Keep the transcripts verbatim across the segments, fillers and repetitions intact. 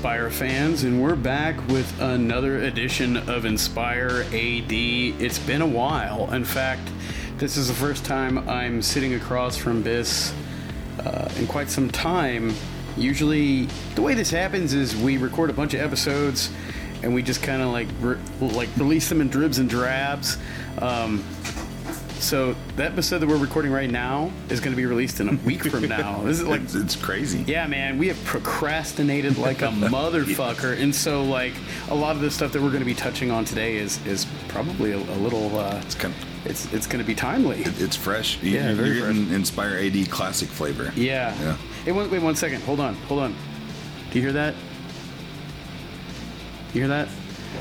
Inspire fans, and we're back with another edition of Inspire A D. It's been a while. In fact, this is the first time I'm sitting across from Biss uh, in quite some time. Usually, the way this happens is we record a bunch of episodes, and we just kind of like re- like release them in dribs and drabs. Um, so that episode that we're recording right now is going to be released in a week from now. This is like it's, it's crazy. Yeah, man, we have procrastinated like a motherfucker, yeah. And so like a lot of the stuff that we're going to be touching on today is is probably a, a little. Uh, it's kind of- It's it's going to be timely. It, it's fresh. You, yeah, very fresh. Inspire A D classic flavor. Yeah. Yeah. Hey, wait, wait one second. Hold on. Hold on. Do you hear that? You hear that?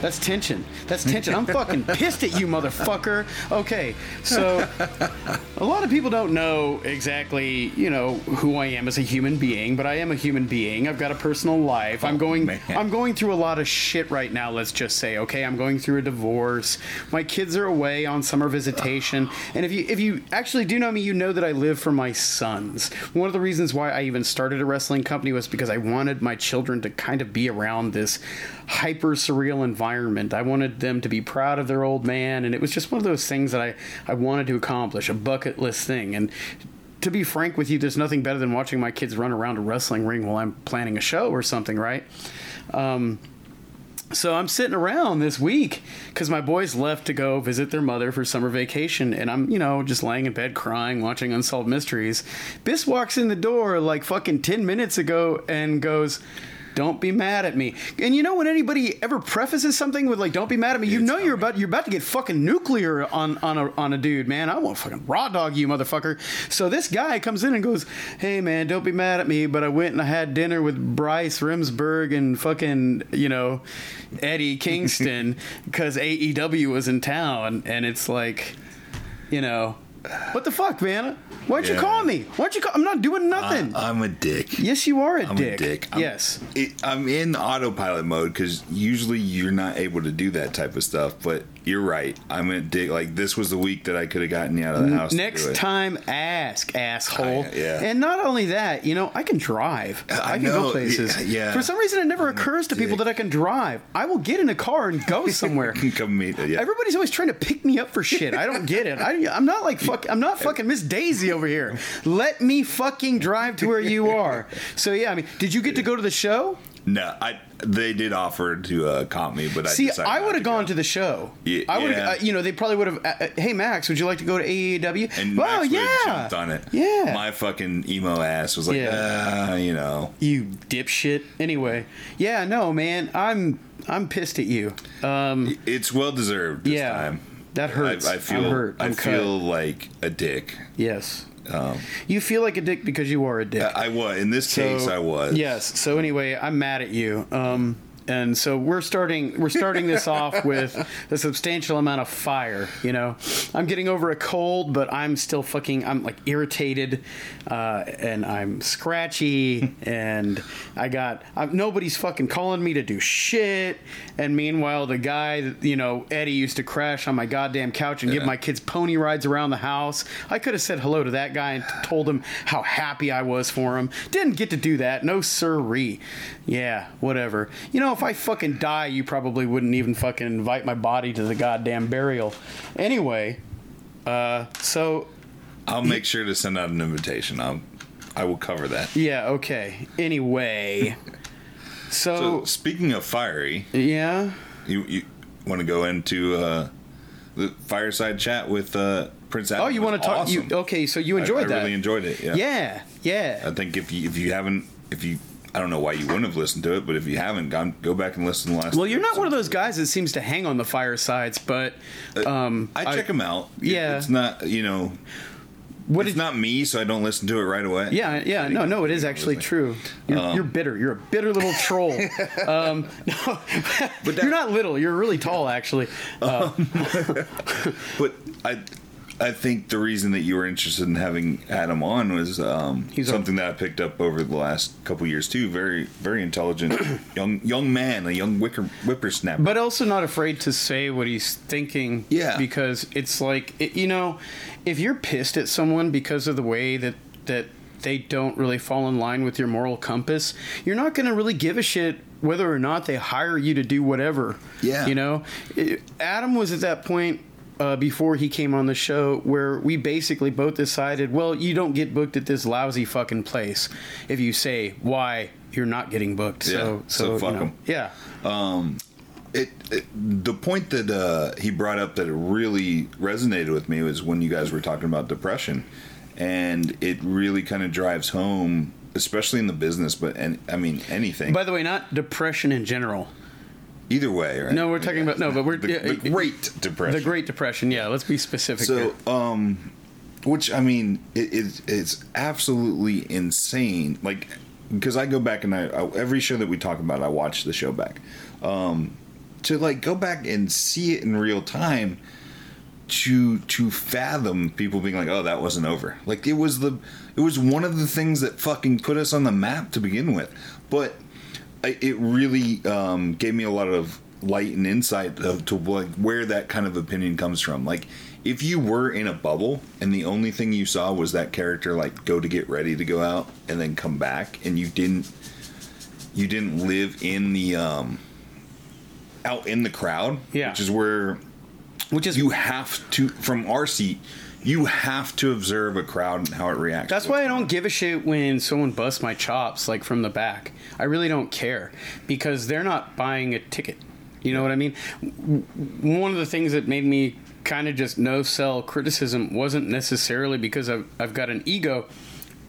That's tension. That's tension. I'm fucking pissed at you, motherfucker. Okay, so a lot of people don't know exactly, you know, who I am as a human being, but I am a human being. I've got a personal life. Oh, I'm going, man. I'm going through a lot of shit right now. Let's just say, okay, I'm going through a divorce. My kids are away on summer visitation, and if you, if you actually do know me, you know that I live for my sons. One of the reasons why I even started a wrestling company was because I wanted my children to kind of be around this hyper surreal environment. I wanted them to be proud of their old man, and it was just one of those things that I, I wanted to accomplish, a bucket list thing. And to be frank with you, there's nothing better than watching my kids run around a wrestling ring while I'm planning a show or something, right? Um, so I'm sitting around this week because my boys left to go visit their mother for summer vacation, and I'm, you know, just laying in bed crying, watching Unsolved Mysteries. Biss walks in the door like fucking ten minutes ago and goes, "Don't be mad at me." And you know when anybody ever prefaces something with like, "Don't be mad at me," you it's know funny. you're about you're about to get fucking nuclear on on a on a dude, man. I won't fucking raw dog you, motherfucker. So this guy comes in and goes, "Hey man, don't be mad at me, but I went and I had dinner with Bryce Rimsburg and fucking, you know, Eddie Kingston because A E W was in town." And it's like, you know, what the fuck, man? Why'd yeah. you call me? Why'd you call? I'm not doing nothing. Uh, I'm a dick. Yes, you are a I'm dick. A dick. I'm, yes. It, I'm in autopilot mode because usually you're not able to do that type of stuff, but you're right. I'm a dick. Like, this was the week that I could have gotten you out of the house. Next time, ask, asshole. I, yeah. And not only that, you know, I can drive. I, I can know. go places. Yeah, yeah. For some reason, it never I'm occurs to dick. people that I can drive. I will get in a car and go somewhere. Come meet it, yeah. Everybody's always trying to pick me up for shit. I don't get it. I, I'm not like fuck. I'm not fucking Miss Daisy over over here. Let me fucking drive to where you are. So yeah, I mean, did you get to go to the show? No, I. They did offer to uh, comp me, but I see. Decided I would have gone go. to the show. Yeah, I would. Yeah. Uh, you know, they probably would have. Uh, hey, Max, would you like to go to A E W? And well, Max yeah, jumped on it. Yeah, my fucking emo ass was like, yeah. uh, you know, you dipshit. Anyway, yeah, no, man, I'm I'm pissed at you. Um, it's well deserved. This yeah. time. That hurts. I, I feel, I'm hurt. I'm I feel cut. like a dick. Yes. Um, you feel like a dick because you are a dick. I, I was. In this so, case, I was. Yes. So anyway, I'm mad at you. Um, and so we're starting we're starting this off with a substantial amount of fire, you know. I'm getting over a cold, but I'm still fucking I'm like irritated uh, and I'm scratchy and I got I'm, nobody's fucking calling me to do shit, and meanwhile the guy that, you know, Eddie used to crash on my goddamn couch and yeah. give my kids pony rides around the house. I could have said hello to that guy and told him how happy I was for him. Didn't get to do that. No sirree. Yeah, whatever. You know, if I fucking die, you probably wouldn't even fucking invite my body to the goddamn burial. Anyway, uh, so I'll make sure to send out an invitation. I'll, I will cover that. Yeah. Okay. Anyway, so, so speaking of fiery, yeah, you you want to go into uh, the fireside chat with uh, Prince Adam? Oh, you want to talk? Awesome. You, okay, so you enjoyed I, I that? I really enjoyed it. Yeah. Yeah. Yeah. I think if you if you haven't if you. I don't know why you wouldn't have listened to it, but if you haven't, go back and listen to the last. Well, you're not one of those guys that seems to hang on the firesides, but um, I, I check I, them out. Yeah, it's not you know, what it's did, not me, so I don't listen to it right away. Yeah, yeah, no, no, it is actually true. You're, um, you're bitter. You're a bitter little troll. um, no, but that, you're not little. You're really tall, actually. Uh, um, but I. I think the reason that you were interested in having Adam on was um, something that I picked up over the last couple years too. Very, very intelligent young young man, a young wicker, whippersnapper, but also not afraid to say what he's thinking. Yeah, because it's like it, you know, if you're pissed at someone because of the way that that they don't really fall in line with your moral compass, you're not going to really give a shit whether or not they hire you to do whatever. Yeah. You know, it, Adam was at that point uh, before he came on the show where we basically both decided, well, you don't get booked at this lousy fucking place if you say why you're not getting booked. Yeah. So, so, so fuck them. You know, yeah. Um, It, it the point that uh, he brought up that really resonated with me was when you guys were talking about depression, and it really kind of drives home, especially in the business, but and I mean anything. By the way, not depression in general. Either way, right? No, we're talking yeah. about no, but we're the, yeah, the Great Depression. The Great Depression, yeah. Let's be specific. So, there. um, which I mean, it, it it's absolutely insane. Like, because I go back and I, I every show that we talk about, I watch the show back. Um. To like go back and see it in real time, to to fathom people being like, oh, that wasn't over. Like it was the it was one of the things that fucking put us on the map to begin with. But it really um, gave me a lot of light and insight to, to like where that kind of opinion comes from. Like if you were in a bubble and the only thing you saw was that character like go to get ready to go out and then come back, and you didn't you didn't live in the um. out in the crowd, yeah. which is where which is you have to, from our seat, you have to observe a crowd and how it reacts. That's why I don't give a shit when someone busts my chops like from the back. I really don't care because they're not buying a ticket. You know what I mean? One of the things that made me kind of just no-sell criticism wasn't necessarily because I've, I've got an ego.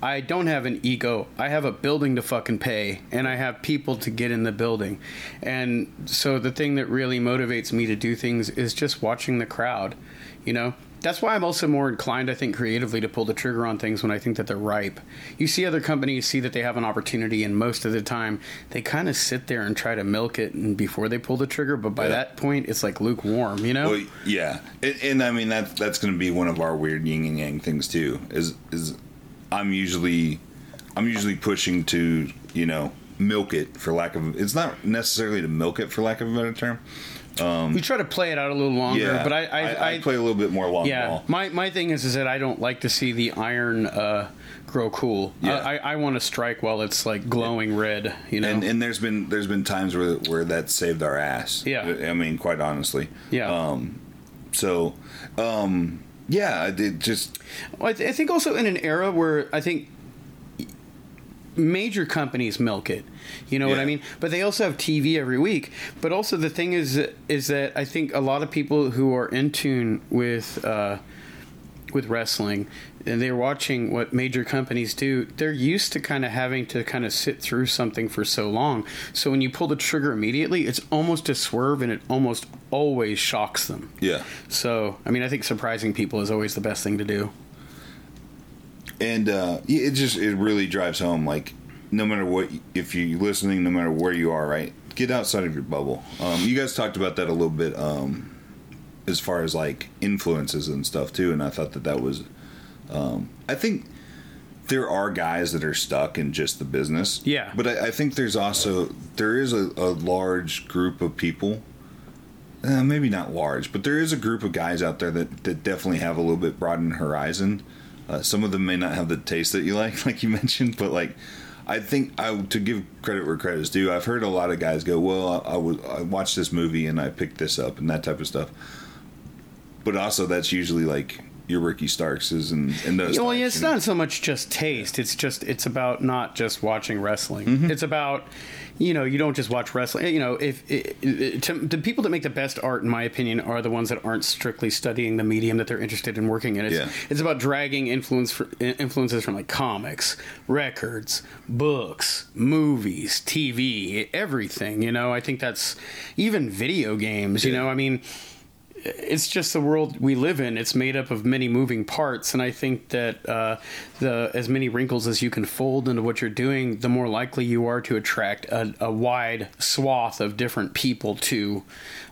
I don't have an ego. I have a building to fucking pay, and I have people to get in the building. And so the thing that really motivates me to do things is just watching the crowd, you know? That's why I'm also more inclined, I think, creatively to pull the trigger on things when I think that they're ripe. You see other companies see that they have an opportunity, and most of the time, they kind of sit there and try to milk it and before they pull the trigger, but by yeah. that point, it's like lukewarm, you know? Well, yeah. And, and I mean, that, that's going to be one of our weird yin and yang things, too, is is... I'm usually, I'm usually pushing to, you know, milk it for lack of. It's not necessarily to milk it for lack of a better term. Um, we try to play it out a little longer, yeah, but I I, I, I play a little bit more long yeah, ball. My my thing is is that I don't like to see the iron uh, grow cool. Yeah. I, I, I want to strike while it's like glowing yeah. red. You know, and, and there's been there's been times where where that saved our ass. Yeah, I mean, quite honestly. Yeah. Um, so. Um, Yeah, I did just. Well, I, th- I think also in an era where I think major companies milk it, you know yeah. what I mean. But they also have T V every week. But also the thing is, is that I think a lot of people who are in tune with uh, with wrestling and they're watching what major companies do, they're used to kind of having to kind of sit through something for so long. So when you pull the trigger immediately, it's almost a swerve and it almost always shocks them. Yeah. So, I mean, I think surprising people is always the best thing to do. And uh, it just, it really drives home, like, no matter what, if you're listening, no matter where you are, right? Get outside of your bubble. Um, you guys talked about that a little bit um, as far as, like, influences and stuff, too. And I thought that that was... Um, I think there are guys that are stuck in just the business. Yeah. But I, I think there's also, there is a, a large group of people, uh, maybe not large, but there is a group of guys out there that, that definitely have a little bit broadened horizon. Uh, some of them may not have the taste that you like, like you mentioned, but like, I think I, to give credit where credit is due, I've heard a lot of guys go, well, I, I, was, I watched this movie and I picked this up and that type of stuff. But also that's usually like, your Ricky Starks is and, and those well types, yeah, it's you know? Not so much just taste, it's just it's about not just watching wrestling. Mm-hmm. It's about, you know, you don't just watch wrestling, you know, if it, it, to, the people that make the best art in my opinion are the ones that aren't strictly studying the medium that they're interested in working in. It's, yeah. it's about dragging influence for, influences from like comics, records, books, movies, T V, everything, you know. I think that's even video games, yeah. you know, I mean, it's just the world we live in. It's made up of many moving parts, and I think that uh, the as many wrinkles as you can fold into what you're doing, the more likely you are to attract a, a wide swath of different people to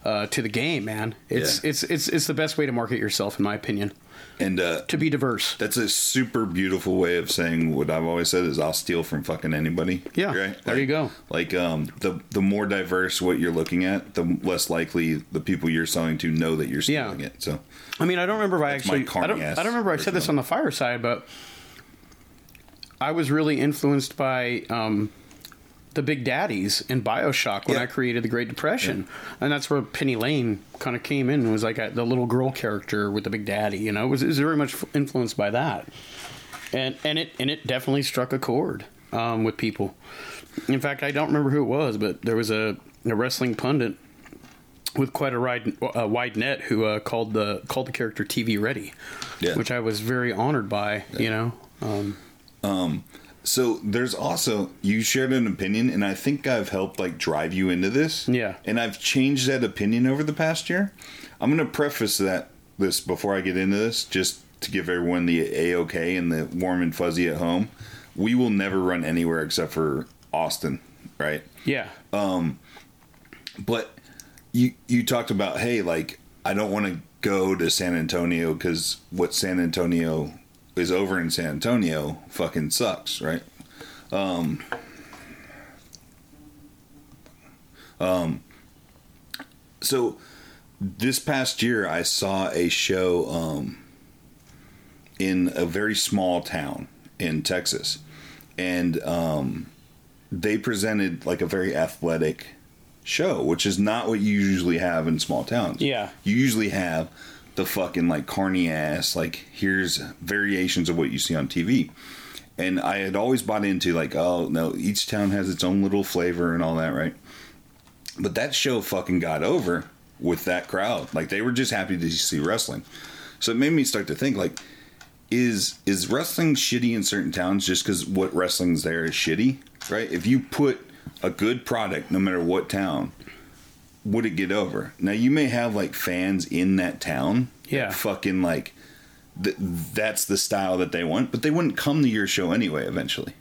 uh, to the game. Man, it's, yeah. it's it's it's the best way to market yourself, in my opinion, and uh, to be diverse. That's a super beautiful way of saying what I've always said is I'll steal from fucking anybody. Yeah, right? Like, there you go. Like um, the the more diverse what you're looking at, the less likely the people you're selling to know that you're stealing yeah. it. So, I mean, I don't remember if I actually. I don't, I don't remember I said this on the fireside, but I was really influenced by um, the Big Daddies in Bioshock when yeah. I created the Great Depression. Yeah. And that's where Penny Lane kind of came in and was like a, the little girl character with the Big Daddy. You know, it was, it was very much influenced by that. And and it and it definitely struck a chord um, with people. In fact, I don't remember who it was, but there was a, a wrestling pundit with quite a wide, uh, wide net who uh, called the called the character T V Ready, yeah. which I was very honored by. Yeah. You know. Um, um. So there's also, you shared an opinion, and I think I've helped like drive you into this. Yeah. And I've changed that opinion over the past year. I'm going to preface that this before I get into this, just to give everyone the A-OK and the warm and fuzzy at home. We will never run anywhere except for Austin, right? Yeah. Um, but you you talked about, hey, like, I don't want to go to San Antonio because what San Antonio is over in San Antonio fucking sucks, right? Um, um, so this past year I saw a show um, in a very small town in Texas, and um, they presented like a very athletic show, which is not what you usually have in small towns. Yeah. You usually have the fucking like carny ass, like here's variations of what you see on T V. And I had always bought into like, oh no, each town has its own little flavor and all that, right? But that show fucking got over with that crowd. Like they were just happy to see wrestling. So it made me start to think like, Is is wrestling shitty in certain towns just because what wrestling's there is shitty, right? If you put a good product, no matter what town, would it get over? Now, you may have, like, fans in that town. Yeah. That fucking, like, th- that's the style that they want, but they wouldn't come to your show anyway eventually.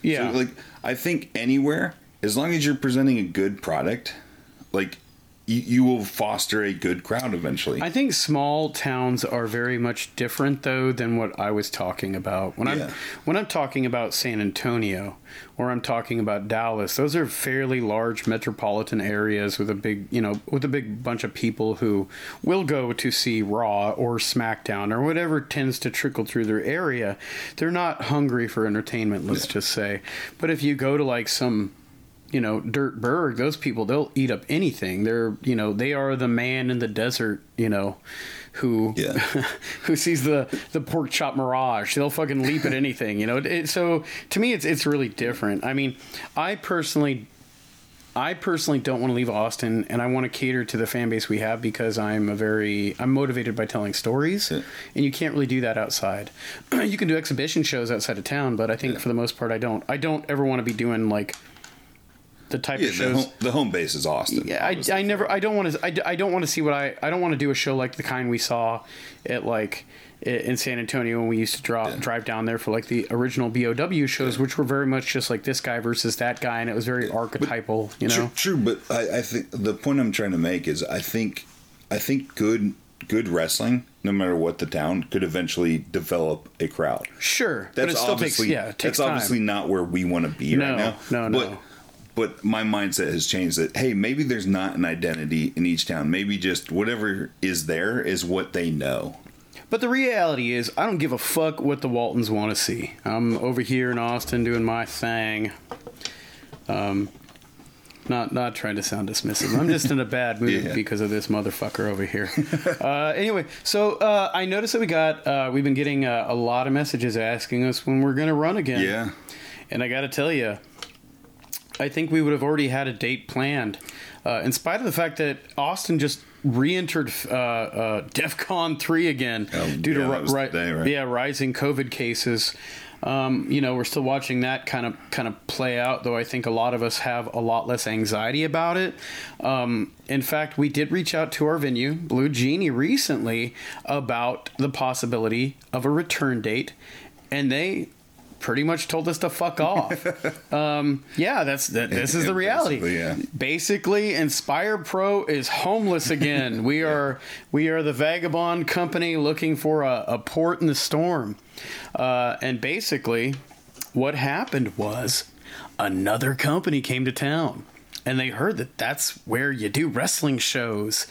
Yeah. So, like, I think anywhere, as long as you're presenting a good product, like, you will foster a good crowd eventually. I think small towns are very much different, though, than what I was talking about. When yeah. I'm when I'm talking about San Antonio or I'm talking about Dallas, those are fairly large metropolitan areas with a big, you know, with a big bunch of people who will go to see Raw or SmackDown or whatever tends to trickle through their area. They're not hungry for entertainment, let's yeah. just say. But if you go to like some, you know, Dirtburg, those people, they'll eat up anything. They're, you know, they are the man in the desert, you know, who yeah. who sees the, the pork chop mirage. They'll fucking leap at anything, you know. It, so to me, it's it's really different. I mean, I personally, I personally don't want to leave Austin, and I want to cater to the fan base we have because I'm a very I'm motivated by telling stories, yeah. and you can't really do that outside. You can do exhibition shows outside of town, but I think yeah. for the most part, I don't I don't ever want to be doing like the type yeah, of shows. The home, the home base is Austin. Yeah, I, I never. I don't want to. I, I don't want to see what I. I don't want to do a show like the kind we saw at like in San Antonio when we used to drop yeah. drive down there for like the original B O W shows, yeah. which were very much just like this guy versus that guy, and it was very yeah. archetypal. But, you know, true. true but I, I think the point I'm trying to make is I think I think good good wrestling, no matter what the town, could eventually develop a crowd. Sure, that's but it still obviously takes, yeah. It takes that's time. Obviously not where we want to be no, right now. No, no, but, no. But my mindset has changed that, hey, maybe there's not an identity in each town. Maybe just whatever is there is what they know. But the reality is, I don't give a fuck what the Waltons want to see. I'm over here in Austin doing my thing. Um, not not trying to sound dismissive. I'm just in a bad mood yeah. because of this motherfucker over here. uh, anyway, so uh, I noticed that we got, uh, we've been getting uh, a lot of messages asking us when we're going to run again. Yeah. And I got to tell you, I think we would have already had a date planned, uh, in spite of the fact that Austin just re-entered uh, uh, DEFCON three again um, due yeah, to ri- ri- day, right? yeah rising COVID cases. Um, you know, we're still watching that kind of kind of play out, though I think a lot of us have a lot less anxiety about it. Um, in fact, we did reach out to our venue, Blue Genie, recently about the possibility of a return date, and they pretty much told us to fuck off. um, yeah, that's that, this is the reality. Basically, yeah. Basically, Inspire Pro is homeless again. We yeah. are we are the vagabond company looking for a, a port in the storm. Uh, and basically, what happened was another company came to town, and they heard that that's where you do wrestling shows.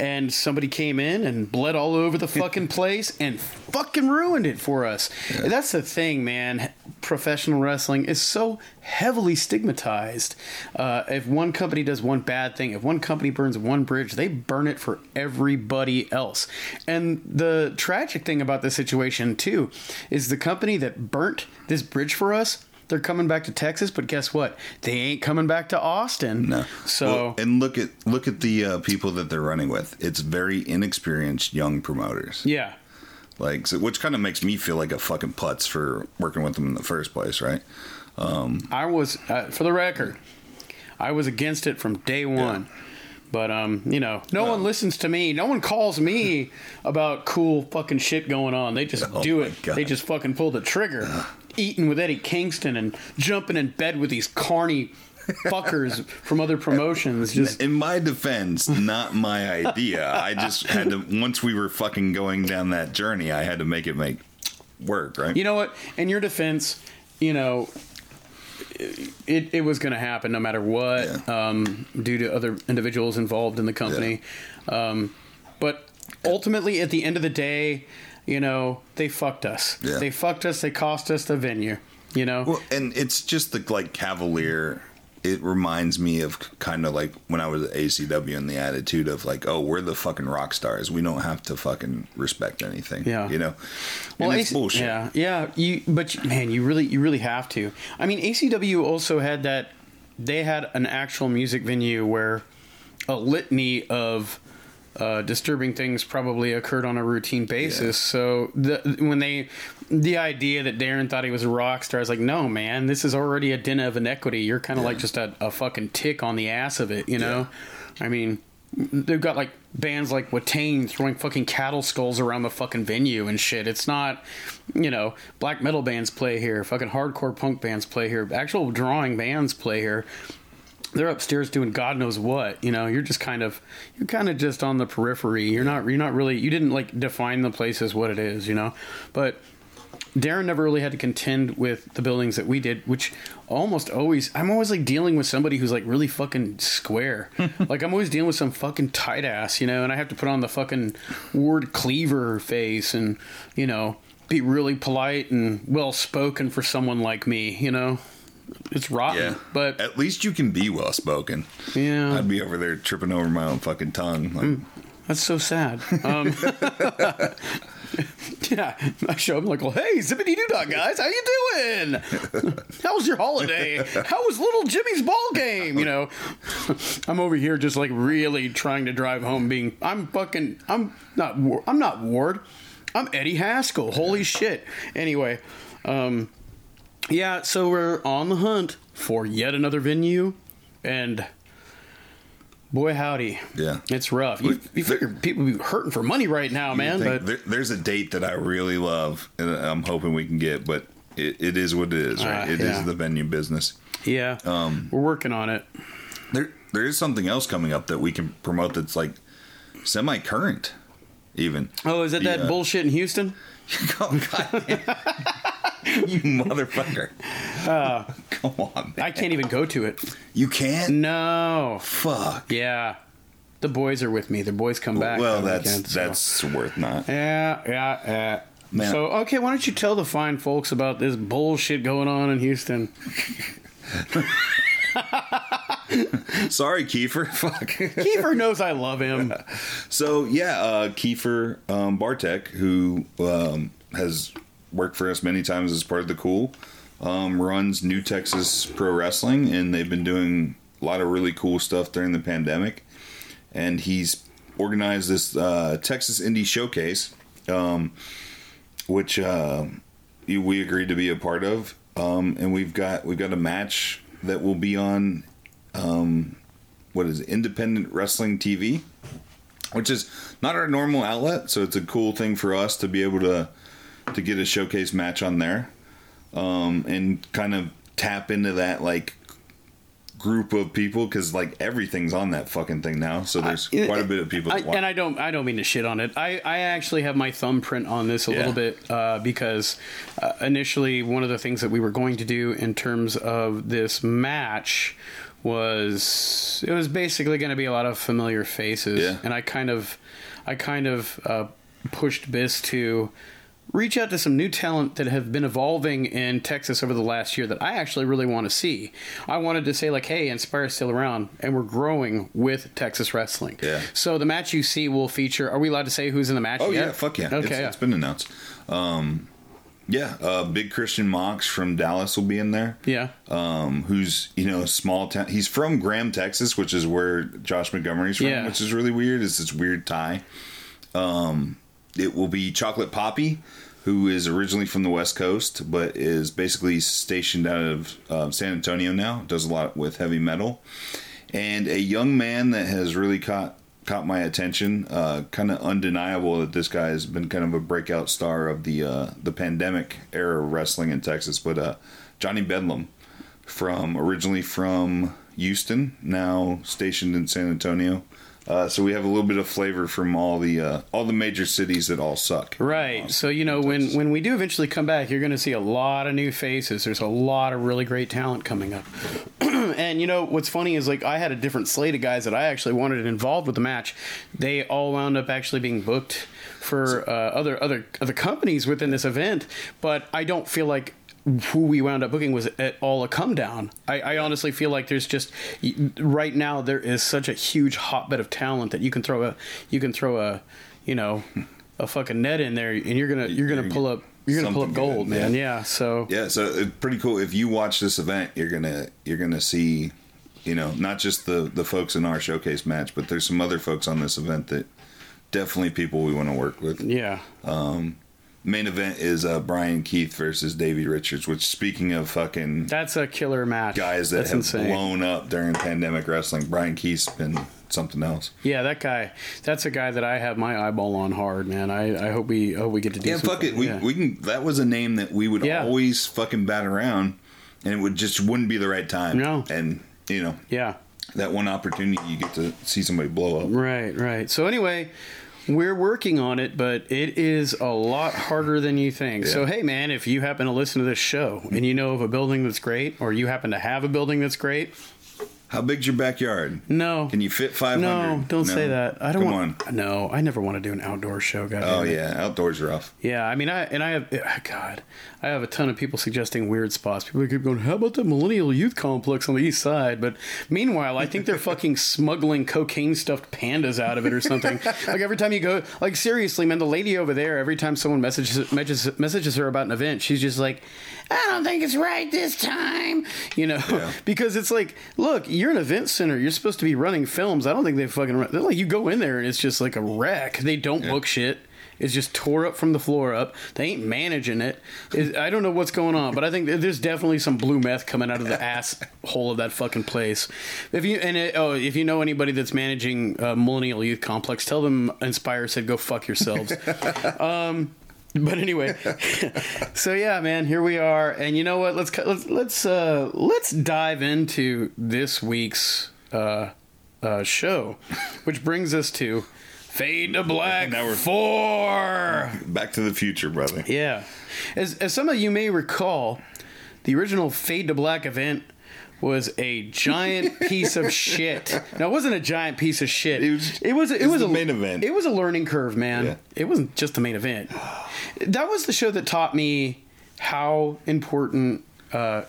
And somebody came in and bled all over the fucking place and fucking ruined it for us. Yeah. That's the thing, man. professional wrestling is so heavily stigmatized. Uh, if one company does one bad thing, if one company burns one bridge, they burn it for everybody else. And the tragic thing about this situation, too, is the company that burnt this bridge for us, they're coming back to Texas, but guess what? They ain't coming back to Austin. No. So well, and look at look at the uh, people that they're running with. It's very inexperienced young promoters. Yeah. Like, so, which kind of makes me feel like a fucking putz for working with them in the first place, right? Um, I was, uh, for the record, I was against it from day one. Yeah. But, um, you know, no, no one listens to me. No one calls me about cool fucking shit going on. They just oh do it. God. They just fucking pull the trigger. Uh. Eating with Eddie Kingston and jumping in bed with these carny fuckers from other promotions. Just in my defense, not my idea. I just had to, once we were fucking going down that journey, I had to make it make work, right? You know what? In your defense, you know, it it was going to happen no matter what, yeah. um, due to other individuals involved in the company. Yeah. Um, but ultimately, at the end of the day, you know, they fucked us. Yeah. They fucked us. They cost us the venue, you know? Well, and it's just the, like, cavalier. It reminds me of kind of like when I was at A C W and the attitude of like, oh, we're the fucking rock stars. We don't have to fucking respect anything. Yeah. You know? Well, and it's A C- bullshit. Yeah. Yeah. You, but, man, you really, you really have to. I mean, A C W also had that. They had an actual music venue where a litany of Uh, disturbing things probably occurred on a routine basis. Yeah. So the, when they, the idea that Darren thought he was a rock star, I was like, no, man, this is already a den of inequity. You're kind of yeah. like just a, a fucking tick on the ass of it, you know? Yeah. I mean, they've got like bands like Watain throwing fucking cattle skulls around the fucking venue and shit. It's not, you know, black metal bands play here, fucking hardcore punk bands play here, actual drawing bands play here. They're upstairs doing God knows what, you know. You're just kind of, you're kind of just on the periphery. You're not, you're not really, you didn't like define the place as what it is, you know. But Darren never really had to contend with the buildings that we did, which almost always, I'm always like dealing with somebody who's like really fucking square. Like I'm always dealing with some fucking tight ass, you know, and I have to put on the fucking Ward Cleaver face and, you know, be really polite and well spoken for someone like me, you know. It's rotten, yeah. But at least you can be well spoken. Yeah, I'd be over there tripping over my own fucking tongue. Like, mm, that's so sad. Um, yeah, I show up like, well, hey, zippity doo dah, guys, how you doing? How was your holiday? How was little Jimmy's ball game? You know, I'm over here just like really trying to drive home. Being, I'm fucking, I'm not, I'm not Ward. I'm Eddie Haskell. Holy shit. Anyway, um. Yeah, so we're on the hunt for yet another venue, and boy howdy, yeah, it's rough. You, you figure people be hurting for money right now, man. But there, there's a date that I really love, and I'm hoping we can get, but it, it is what it is, right? Uh, it yeah. is the venue business. Yeah, um, we're working on it. There, there is something else coming up that we can promote that's like semi-current, even. Oh, is it that uh, bullshit in Houston? Oh, God damn. You motherfucker. Uh, Come on, man. I can't even go to it. You can't? No. Fuck. Yeah. The boys are with me. The boys come back. Well, that's weekend, so. that's worth not. Yeah, yeah, yeah. Man. So, okay, why don't you tell the fine folks about this bullshit going on in Houston? Sorry, Kiefer. Fuck. Kiefer knows I love him. So, yeah, uh, Kiefer um, Bartek, who um, has... worked for us many times as part of the Cool, um, runs New Texas Pro Wrestling, and they've been doing a lot of really cool stuff during the pandemic. And he's organized this uh, Texas Indie Showcase, um, which uh, we agreed to be a part of, um, and we've got we've got a match that will be on um, what is it, Independent Wrestling T V, which is not our normal outlet. So it's a cool thing for us to be able to. to get a showcase match on there, um, and kind of tap into that like group of people, because like everything's on that fucking thing now, so there's I, quite a bit of people I, that watch. And I don't I don't mean to shit on it. I, I actually have my thumbprint on this a yeah. little bit uh, because uh, initially one of the things that we were going to do in terms of this match was it was basically going to be a lot of familiar faces, yeah. and I kind of I kind of uh, pushed Biz to reach out to some new talent that have been evolving in Texas over the last year that I actually really want to see. I wanted to say, like, hey, Inspire's still around, and we're growing with Texas wrestling. Yeah. So the match you see will feature... Are we allowed to say who's in the match? Oh, yet? yeah, fuck yeah. Okay. It's, yeah. it's been announced. Um, yeah, uh, Big Christian Mox from Dallas will be in there. Yeah. Um, who's, you know, small town... He's from Graham, Texas, which is where Josh Montgomery's from, yeah. which is really weird. It's this weird tie. Um... It will be Chocolate Poppy, who is originally from the West Coast, but is basically stationed out of uh, San Antonio now. Does a lot with heavy metal. And a young man that has really caught caught my attention. Uh, kind of undeniable that this guy has been kind of a breakout star of the uh, the pandemic era wrestling in Texas. But uh, Johnny Bedlam, from originally from Houston, now stationed in San Antonio. Uh, so we have a little bit of flavor from all the uh, all the major cities that all suck. Right. Um, so, you know, when, when we do eventually come back, you're going to see a lot of new faces. There's a lot of really great talent coming up. And, you know, what's funny is, like, I had a different slate of guys that I actually wanted involved with the match. They all wound up actually being booked for uh, other, other, other companies within this event. But I don't feel like... who we wound up booking was at all a come down. I, I honestly feel like there's just right now there is such a huge hotbed of talent that you can throw a you can throw a you know a fucking net in there and you're gonna you're gonna pull up you're gonna pull up gold, man. Yeah. yeah. So yeah, so it's pretty cool. If you watch this event, you're gonna you're gonna see you know not just the the folks in our showcase match, but there's some other folks on this event that definitely people we want to work with. Yeah. Um. Main event is uh, Brian Keith versus Davey Richards, which, speaking of fucking... That's a killer match. Guys that That's have insane. blown up during pandemic wrestling. Brian Keith's been something else. Yeah, that guy. That's a guy that I have my eyeball on hard, man. I, I hope we hope we get to do yeah, something. Fuck it. We, yeah, fuck it. That was a name that we would yeah. always fucking bat around, and it would just wouldn't be the right time. No. And, you know, yeah, that one opportunity you get to see somebody blow up. Right, right. So anyway... We're working on it, but it is a lot harder than you think. Yeah. So, hey, man, if you happen to listen to this show and you know of a building that's great, or you happen to have a building that's great... How big's your backyard? No. Can you fit five hundred? No, don't no. say that. I don't Come want, on. No, I never want to do an outdoor show, guys. Oh, yeah. Outdoors are rough. Yeah, I mean, I and I have... God, I have a ton of people suggesting weird spots. People keep going, how about the Millennial Youth Complex on the east side? But meanwhile, I think they're fucking smuggling cocaine-stuffed pandas out of it or something. Like, every time you go... Like, seriously, man, the lady over there, every time someone messages, messages, messages her about an event, she's just like, I don't think it's right this time. You know? Yeah. Because it's like, look... You're an event center. You're supposed to be running films. I don't think they fucking run. Like, you go in there and it's just like a wreck. They don't yeah. book shit. It's just tore up from the floor up. They ain't managing it. It's, I don't know what's going on, but I think there's definitely some blue meth coming out of the asshole of that fucking place. If you and it, oh, if you know anybody that's managing uh, Millennial Youth Complex, tell them Inspire said go fuck yourselves. um, But anyway, so yeah, man, here we are, and you know what? Let's let's let's uh, let's dive into this week's uh, uh, show, which brings us to Fade to Black now we're Four. Back to the future, brother. Yeah, as as some of you may recall, the original Fade to Black event was a giant piece of shit. Now, it wasn't a giant piece of shit. It was. It was. It, it was the a main event. It was a learning curve, man. Yeah. It wasn't just the main event. That was the show that taught me how important uh,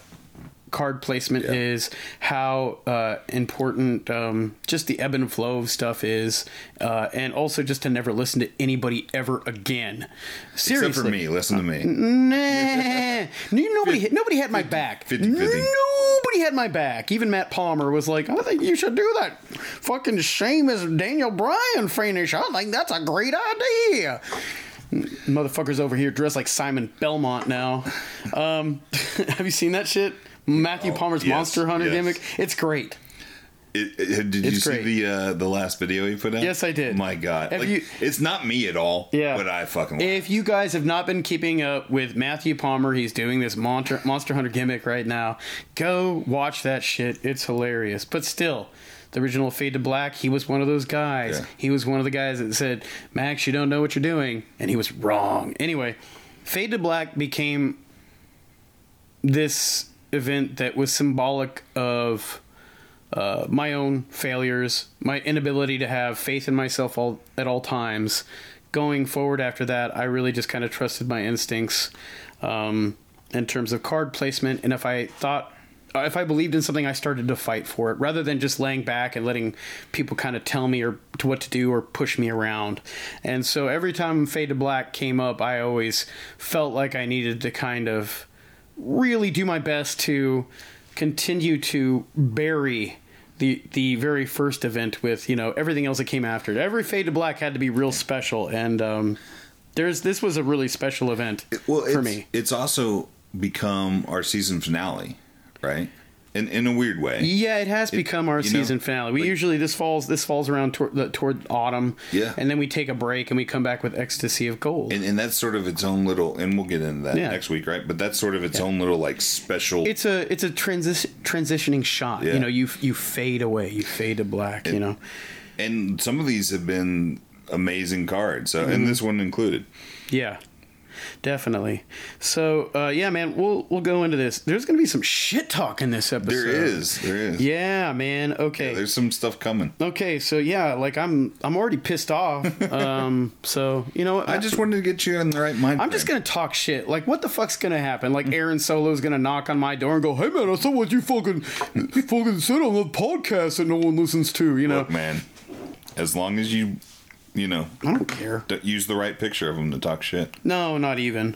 card placement yeah. is, how uh, important um, just the ebb and flow of stuff is, uh, and also just to never listen to anybody ever again. Seriously, except for me. Listen to me. Uh, nah, nobody. Nobody had my back. fifty fifty Nobody had my back. Even Matt Palmer was like, I think you should do that fucking Seamus Daniel Bryan finish. I think that's a great idea. Motherfuckers over here dressed like Simon Belmont now. Um, have you seen that shit? Matthew oh, Palmer's yes, Monster Hunter yes. gimmick. It's great. It, it, did it's you great. see the uh, the last video he put out? Yes, I did. My God. Like, you, it's not me at all, yeah. but I fucking love it. If you guys have not been keeping up with Matthew Palmer, he's doing this Monster, Monster Hunter gimmick right now. Go watch that shit. It's hilarious. But still, the original Fade to Black, he was one of those guys. Yeah. He was one of the guys that said, Max, you don't know what you're doing. And he was wrong. Anyway, Fade to Black became this event that was symbolic of... Uh, my own failures, my inability to have faith in myself all, at all times, going forward after that, I really just kind of trusted my instincts um, in terms of card placement. And if I thought, if I believed in something, I started to fight for it rather than just laying back and letting people kind of tell me or to what to do or push me around. And so every time Fade to Black came up, I always felt like I needed to kind of really do my best to continue to bury the the very first event with, you know, everything else that came after it. Every Fade to Black had to be real special. And um, there's this was a really special event well, for it's, me. It's also become our season finale. Right, in in a weird way. Yeah, it has it, become our season know, finale. We like, usually this falls this falls around toward, toward autumn. Yeah, and then we take a break and we come back with Ecstasy of Gold. And, and that's sort of its own little. And we'll get into that yeah. next week, right? But that's sort of its yeah. own little like special. It's a it's a transi- transitioning shot. Yeah. You know, you you fade away, you fade to black. And, you know, and some of these have been amazing cards, so mm-hmm. and this one included. Yeah. Definitely. So, uh, yeah, man, we'll we'll go into this. There's going to be some shit talk in this episode. There is. There is. Yeah, man. Okay. Yeah, there's some stuff coming. Okay, so yeah, like I'm I'm already pissed off. Um, so you know, I, I just wanted to get you in the right mind. I'm frame. Just going to talk shit. Like, what the fuck's going to happen? Like, Aaron Solo's going to knock on my door and go, "Hey, man, I saw what you fucking you fucking said on the podcast that no one listens to." You know, look, man. As long as you. You know, I don't care. Use the right picture of him to talk shit. No, not even.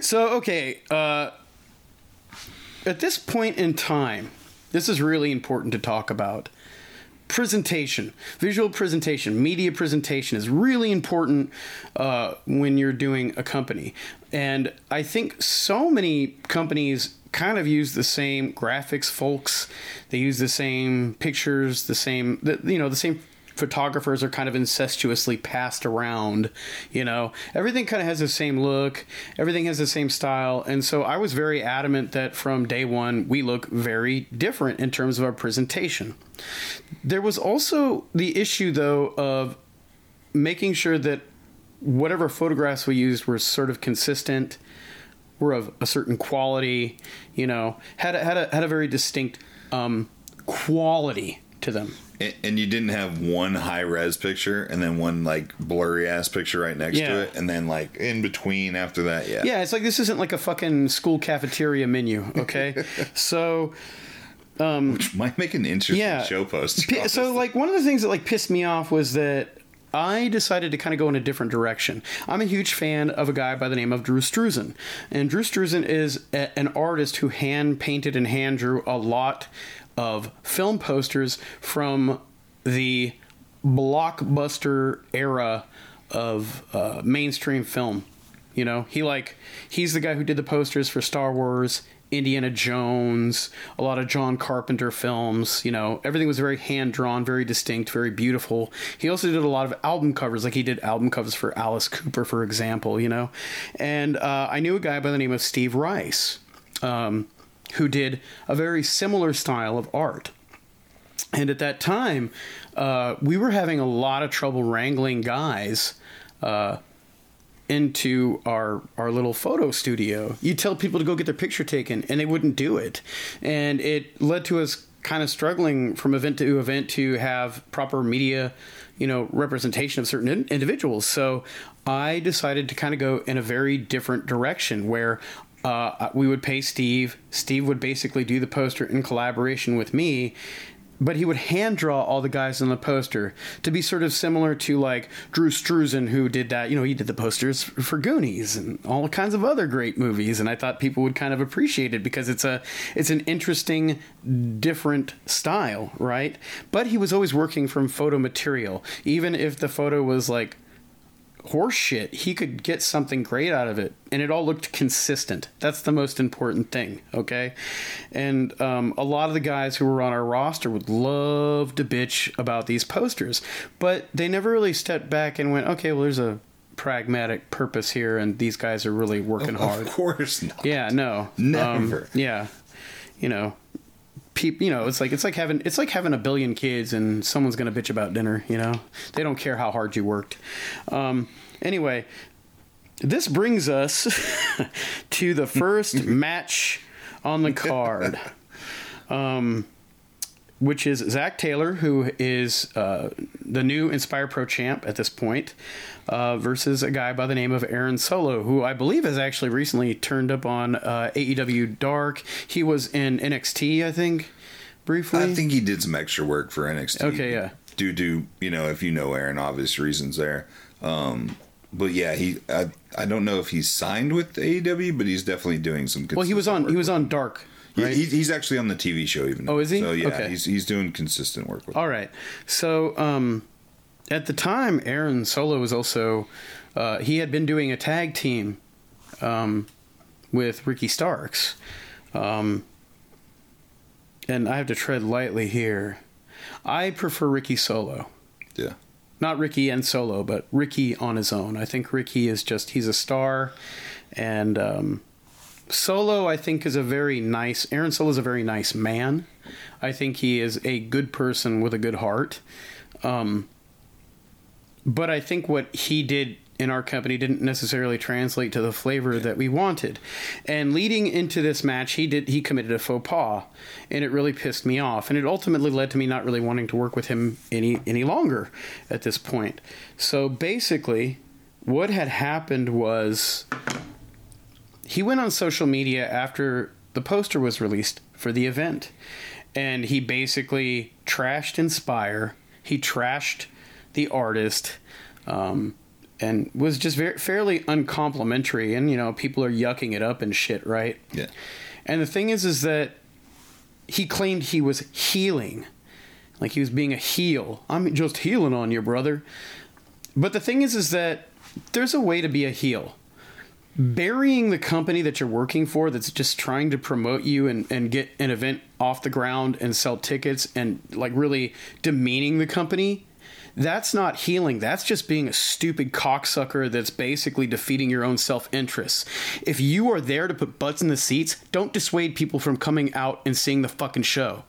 So, okay. Uh, at this point in time, this is really important to talk about. Presentation, visual presentation, media presentation is really important uh, when you're doing a company. And I think so many companies kind of use the same graphics folks. They use the same pictures, the same, the, you know, the same... photographers are kind of incestuously passed around, you know. Everything kind of has the same look. Everything has the same style. And so I was very adamant that from day one, we look very different in terms of our presentation. There was also the issue, though, of making sure that whatever photographs we used were sort of consistent, were of a certain quality, you know, had a, had a, had a very distinct um, quality to them. And you didn't have one high-res picture and then one, like, blurry-ass picture right next yeah. to it. And then, like, in between after that, yeah. Yeah, it's like this isn't like a fucking school cafeteria menu, okay? So... Um, which might make an interesting yeah. show post. P- so, like, one of the things that, like, pissed me off was that I decided to kind of go in a different direction. I'm a huge fan of a guy by the name of Drew Struzan. And Drew Struzan is a- an artist who hand-painted and hand-drew a lot of film posters from the blockbuster era of uh, mainstream film. You know, he like he's the guy who did the posters for Star Wars, Indiana Jones, a lot of John Carpenter films. You know, everything was very hand drawn, very distinct, very beautiful. He also did a lot of album covers, like he did album covers for Alice Cooper, for example. You know, and uh, I knew a guy by the name of Steve Rice. Um, who did a very similar style of art. And at that time, uh, we were having a lot of trouble wrangling guys uh, into our our little photo studio. You tell people to go get their picture taken, and they wouldn't do it. And it led to us kind of struggling from event to event to have proper media, you know, representation of certain in- individuals. So I decided to kind of go in a very different direction where Uh, we would pay Steve. Steve would basically do the poster in collaboration with me, but he would hand draw all the guys on the poster to be sort of similar to like Drew Struzan, who did that. You know, he did the posters for Goonies and all kinds of other great movies. And I thought people would kind of appreciate it because it's a it's an interesting, different style, right? But he was always working from photo material, even if the photo was like horse shit, he could get something great out of it, and it all looked consistent. That's the most important thing, okay? And um, a lot of the guys who were on our roster would love to bitch about these posters, but they never really stepped back and went, okay, well, there's a pragmatic purpose here, and these guys are really working oh, hard. Of course not. Yeah, no. Never. Um, yeah. You know, people, you know, it's like it's like having it's like having a billion kids and someone's gonna bitch about dinner. You know, they don't care how hard you worked. Um, anyway, this brings us to the first match on the card. Um, which is Zach Taylor, who is uh, the new Inspire Pro champ at this point, uh, versus a guy by the name of Aaron Solo, who I believe has actually recently turned up on uh, A E W Dark. He was in N X T, I think, briefly. I think he did some extra work for N X T. Okay, yeah. Due to, you know, if you know Aaron, obvious reasons there. Um, but yeah, he I, I don't know if he's signed with A E W, but he's definitely doing some good. Well, he was on he was on Dark. Right? He, he's actually on the T V show even. Oh, is he? So yeah, okay. he's he's doing consistent work with. All him. Right. So um, at the time, Aaron Solo was also uh, he had been doing a tag team um, with Ricky Starks, um, and I have to tread lightly here. I prefer Ricky Solo. Yeah. Not Ricky and Solo, but Ricky on his own. I think Ricky is just he's a star, and. Um, Solo, I think, is a very nice... Aaron Solo is a very nice man. I think he is a good person with a good heart. Um, but I think what he did in our company didn't necessarily translate to the flavor that we wanted. And leading into this match, he did he committed a faux pas, and it really pissed me off. And it ultimately led to me not really wanting to work with him any any longer at this point. So basically, what had happened was... He went on social media after the poster was released for the event, and he basically trashed Inspire. He trashed the artist, um, and was just very, fairly uncomplimentary. And, you know, people are yucking it up and shit, right? Yeah. And the thing is, is that he claimed he was healing, like he was being a heel. I'm just healing on you, brother. But the thing is, is that there's a way to be a heel. Burying the company that you're working for that's just trying to promote you and, and get an event off the ground and sell tickets and like really demeaning the company, that's not healing. That's just being a stupid cocksucker that's basically defeating your own self-interest. If you are there to put butts in the seats, don't dissuade people from coming out and seeing the fucking show.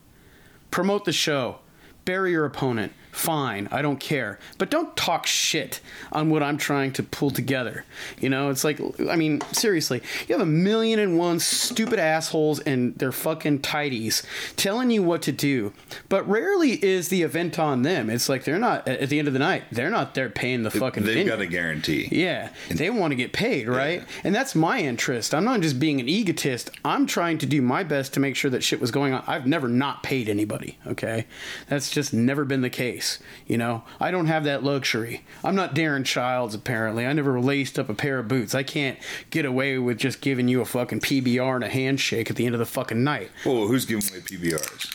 Promote the show. Bury your opponent. Fine, I don't care. But don't talk shit on what I'm trying to pull together. You know, it's like, I mean, seriously, you have a million and one stupid assholes and their fucking tidies telling you what to do. But rarely is the event on them. It's like they're not, at the end of the night, they're not there paying the fucking They've venue. Got a guarantee. Yeah, and they want to get paid, right? Yeah. And that's my interest. I'm not just being an egotist. I'm trying to do my best to make sure that shit was going on. I've never not paid anybody, okay? That's just never been the case. You know, I don't have that luxury. I'm not Darren Childs, apparently. I never laced up a pair of boots. I can't get away with just giving you a fucking P B R and a handshake at the end of the fucking night. Well, who's giving away P B Rs?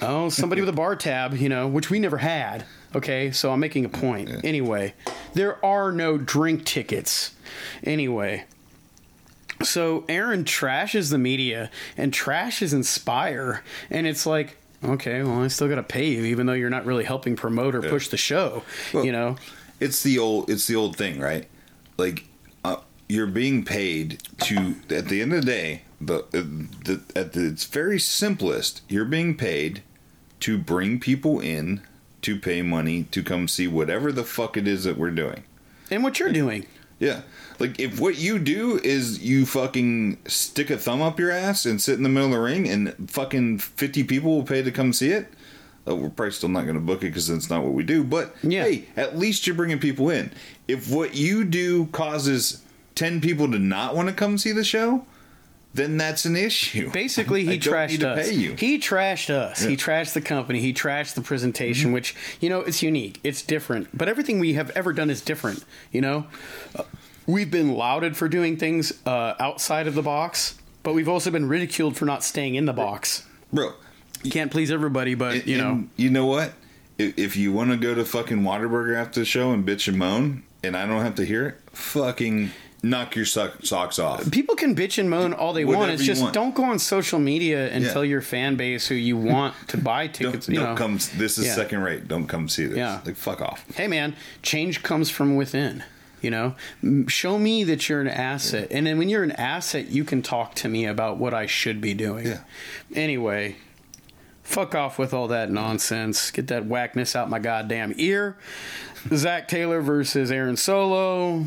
Oh, somebody with a bar tab, you know, which we never had. Okay, so I'm making a point. Yeah. Anyway, there are no drink tickets. Anyway, so Aaron trashes the media and trashes Inspire, and it's like, okay, well, I still got to pay you, even though you're not really helping promote or push the show. Well, you know, it's the old, it's the old thing, right? Like uh, you're being paid to. At the end of the day, the, the at the, its very simplest, you're being paid to bring people in to pay money to come see whatever the fuck it is that we're doing. And what you're like, doing. Yeah. Like, if what you do is you fucking stick a thumb up your ass and sit in the middle of the ring and fucking fifty people will pay to come see it, uh, we're probably still not going to book it because that's not what we do. But, yeah. Hey, at least you're bringing people in. If what you do causes ten people to not want to come see the show, then that's an issue. Basically, he trashed us. He trashed us. Yeah. He trashed the company. He trashed the presentation, mm-hmm. which, you know, it's unique. It's different. But everything we have ever done is different, you know? Uh, We've been lauded for doing things uh, outside of the box, but we've also been ridiculed for not staying in the box. Bro, you can't please everybody, but and, you know, you know what? If you want to go to fucking Whataburger after the show and bitch and moan, and I don't have to hear it, fucking knock your so- socks off. People can bitch and moan all they Whatever want. It's just want. Don't go on social media and yeah. tell your fan base who you want to buy tickets. don't, you don't know. Come. This is yeah. second rate. Don't come see this. Yeah. Like fuck off. Hey man, change comes from within. You know, show me that you're an asset. Yeah. And then when you're an asset, you can talk to me about what I should be doing. Yeah. Anyway, fuck off with all that nonsense. Get that whackness out my goddamn ear. Zach Taylor versus Aaron Solo.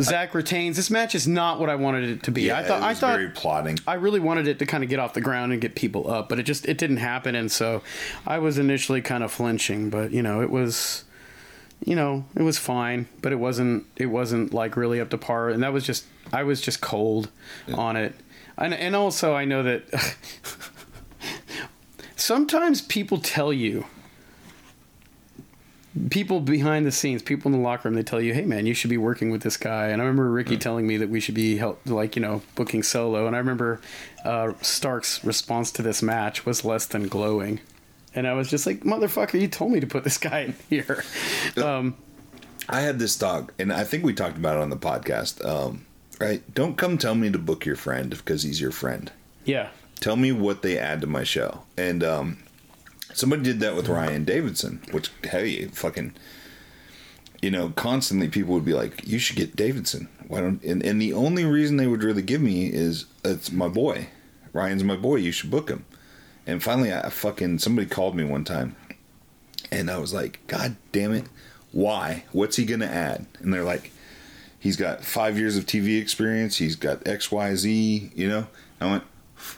Zach retains. This match is not what I wanted it to be. Yeah, I thought it was I thought very plotting. I really wanted it to kind of get off the ground and get people up, but it just it didn't happen, and so I was initially kind of flinching, but you know, it was you know, it was fine, but it wasn't it wasn't like really up to par, and that was just I was just cold yeah. on it. And and also I know that sometimes people tell you People behind the scenes, people in the locker room, they tell you, hey, man, you should be working with this guy. And I remember Ricky mm. telling me that we should be, help, like, you know, booking Solo. And I remember uh, Stark's response to this match was less than glowing. And I was just like, motherfucker, you told me to put this guy in here. Um, I had this talk, and I think we talked about it on the podcast, um, right? Don't come tell me to book your friend because he's your friend. Yeah. Tell me what they add to my show. And, um... somebody did that with Ryan Davidson, which, hey, fucking, you know, constantly people would be like, you should get Davidson. Why don't, and, and the only reason they would really give me is, it's my boy. Ryan's my boy. You should book him. And finally, I fucking, somebody called me one time, and I was like, God damn it. Why? What's he going to add? And they're like, he's got five years of T V experience. He's got X, Y, Z, you know? And I went,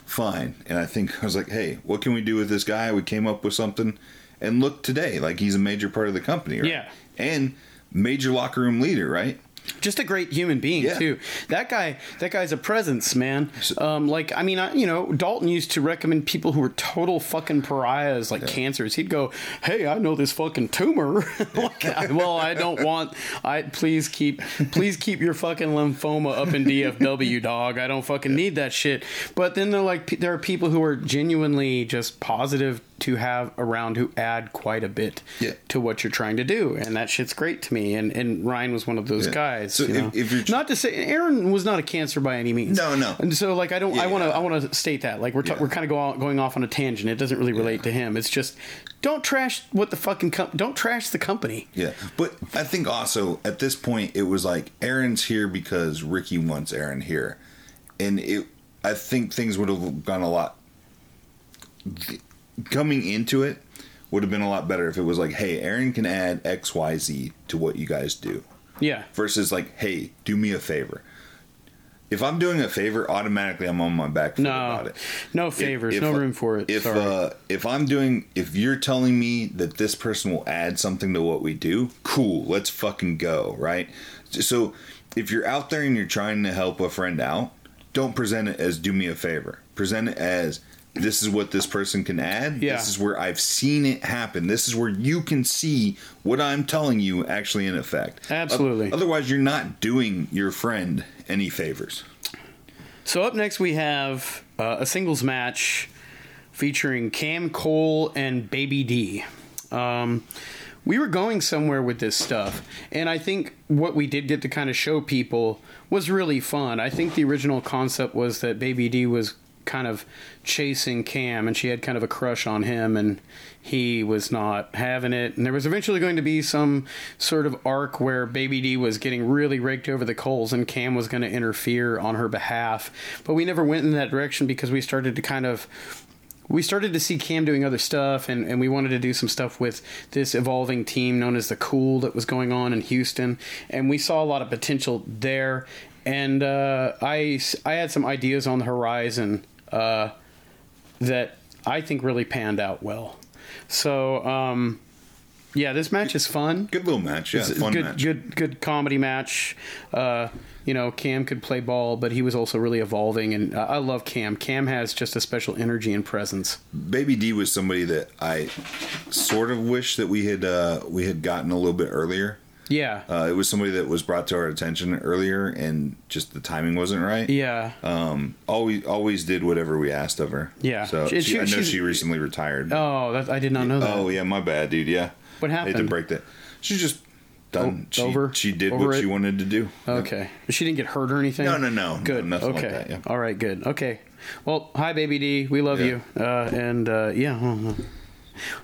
fine. And I think I was like, hey, what can we do with this guy? We came up with something, and look today, like, he's a major part of the company, right? Yeah, and major locker room leader, right? Just a great human being, yeah. too. That guy, that guy's a presence, man. Um, like, I mean, I, you know, Dalton used to recommend people who were total fucking pariahs, like yeah. cancers. He'd go, "Hey, I know this fucking tumor. like, I, well, I don't want. I please keep, please keep your fucking lymphoma up in D F W, dog. I don't fucking yeah. need that shit." But then they're like, there are people who are genuinely just positive to have around who add quite a bit yeah. to what you're trying to do, and that shit's great to me. And and Ryan was one of those yeah. guys. So you if, know? If you're tr- not to say Aaron was not a cancer by any means. No, no. And so like I don't. Yeah, I want to. Yeah. I want to state that like we're ta- yeah. we're kind of go going off on a tangent. It doesn't really relate yeah. to him. It's just don't trash what the fucking com- don't trash the company. Yeah, but I think also at this point it was like Aaron's here because Ricky wants Aaron here, and it. I think things would have gone a lot. Th- Coming into it would have been a lot better if it was like, hey, Aaron can add X, Y, Z to what you guys do. Yeah. Versus like, hey, do me a favor. If I'm doing a favor, automatically I'm on my back foot no, about it. No favors, if, if, no room for it. If Sorry. Uh, if I'm doing, if you're telling me that this person will add something to what we do, cool, let's fucking go, right? So if you're out there and you're trying to help a friend out, don't present it as do me a favor. Present it as, this is what this person can add. Yeah. This is where I've seen it happen. This is where you can see what I'm telling you actually in effect. Absolutely. O- otherwise, you're not doing your friend any favors. So up next, we have uh, a singles match featuring Cam Cole and Baby D. Um, we were going somewhere with this stuff, and I think what we did get to kind of show people was really fun. I think the original concept was that Baby D was kind of chasing Cam, and she had kind of a crush on him, and he was not having it. And there was eventually going to be some sort of arc where Baby D was getting really raked over the coals, and Cam was going to interfere on her behalf. But we never went in that direction because we started to kind of we started to see Cam doing other stuff, and, and we wanted to do some stuff with this evolving team known as The Cool that was going on in Houston, and we saw a lot of potential there. And uh, I I had some ideas on the horizon. Uh, that I think really panned out well. So, um, yeah, this match is fun. Good little match, yeah, it's fun good, match. Good, good comedy match. Uh, you know, Cam could play ball, but he was also really evolving, and I love Cam. Cam has just a special energy and presence. Baby D was somebody that I sort of wish that we had uh, we had gotten a little bit earlier. Yeah, uh, it was somebody that was brought to our attention earlier, and just the timing wasn't right. Yeah, um, always always did whatever we asked of her. Yeah, so she, she, I know she recently retired. Oh, that, I did not know that. Oh yeah, my bad, dude. Yeah, what happened? I had to break that. She's just done. O- over. She, she did over what it? she wanted to do. Okay, yeah. She didn't get hurt or anything. No, no, no. Good. No, nothing okay. Like that, yeah. All right. Good. Okay. Well, hi, Baby D. We love yeah. you. Uh, and uh, yeah.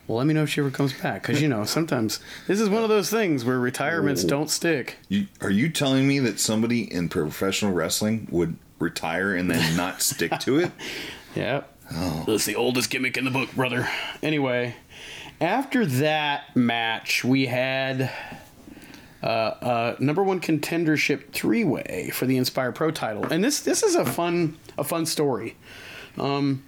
Well, let me know if she ever comes back, because, you know, sometimes this is one of those things where retirements don't stick. You, are you telling me that somebody in professional wrestling would retire and then not stick to it? Yep. Oh. That's the oldest gimmick in the book, brother. Anyway, after that match, we had uh, uh, number one contendership three-way for the Inspire Pro title. And this this is a fun a fun story. Um,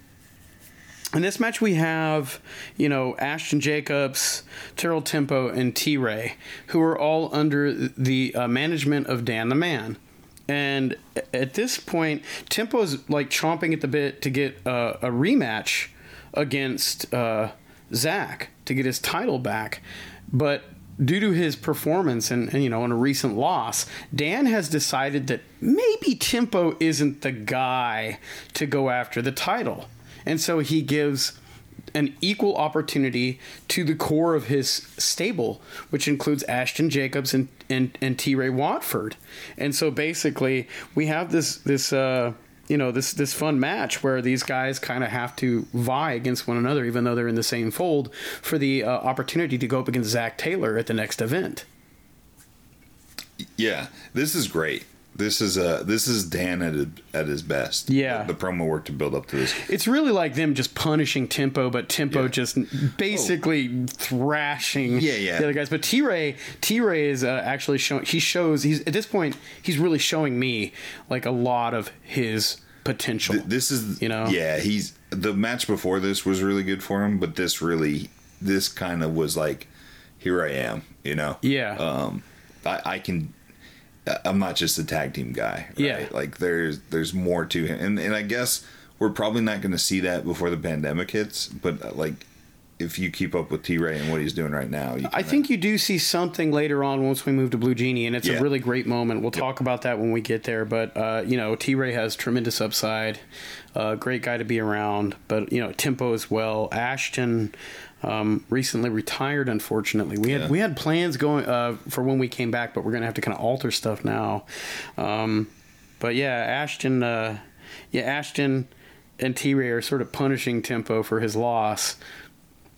in this match we have, you know, Ashton Jacobs, Terrell Tempo, and T-Ray, who are all under the uh, management of Dan the Man. And at this point, Tempo's like chomping at the bit to get uh, a rematch against uh, Zach to get his title back. But due to his performance and, and, you know, in a recent loss, Dan has decided that maybe Tempo isn't the guy to go after the title. And so he gives an equal opportunity to the core of his stable, which includes Ashton Jacobs and, and, and T-Ray Watford. And so basically we have this, this, uh, you know, this, this fun match where these guys kind of have to vie against one another, even though they're in the same fold, for the uh, opportunity to go up against Zach Taylor at the next event. Yeah, this is great. This is uh this is Dan at at his best. Yeah, the, the promo work to build up to this. It's really like them just punishing Tempo, but Tempo yeah. just basically oh. thrashing yeah, yeah. the other guys. But T-Ray, T-Ray is uh, actually showing. He shows he's at this point he's really showing me like a lot of his potential. Th- this is you know yeah he's the match before this was really good for him, but this really this kind of was like, here I am, you know yeah um I, I can. I'm not just a tag team guy. Right? Yeah. Like there's, there's more to him. And, and I guess we're probably not going to see that before the pandemic hits, but like if you keep up with T-Ray and what he's doing right now, you kinda... I think you do see something later on once we move to Blue Genie, and it's yeah. a really great moment. We'll yep. talk about that when we get there, but uh, you know, T-Ray has tremendous upside, uh, great guy to be around, but you know, Tempo as well. Ashton, Um, recently retired, unfortunately. We had yeah. we had plans going uh, for when we came back, but we're gonna have to kind of alter stuff now. Um, but yeah, Ashton, uh, yeah, Ashton and T-Ray are sort of punishing Tempo for his loss.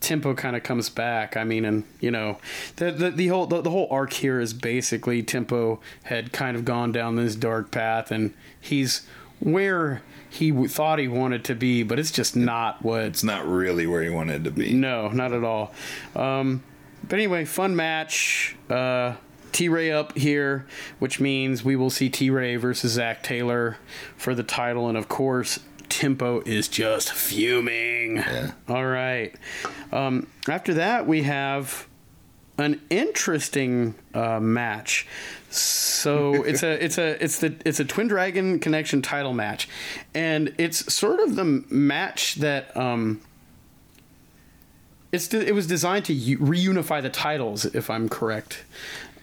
Tempo kind of comes back. I mean, and you know, the the, the whole the, the whole arc here is basically Tempo had kind of gone down this dark path, and he's where he w- thought he wanted to be, but it's just not what... It's not really where he wanted to be. No, not at all. Um, but anyway, fun match. Uh, T-Ray up here, which means we will see T-Ray versus Zach Taylor for the title. And, of course, Tempo is just fuming. Yeah. All right. Um, after that, we have an interesting uh, match. So it's a it's a it's the it's a Twin Dragon Connection title match, and it's sort of the match that um, it's it was designed to reunify the titles, if I'm correct,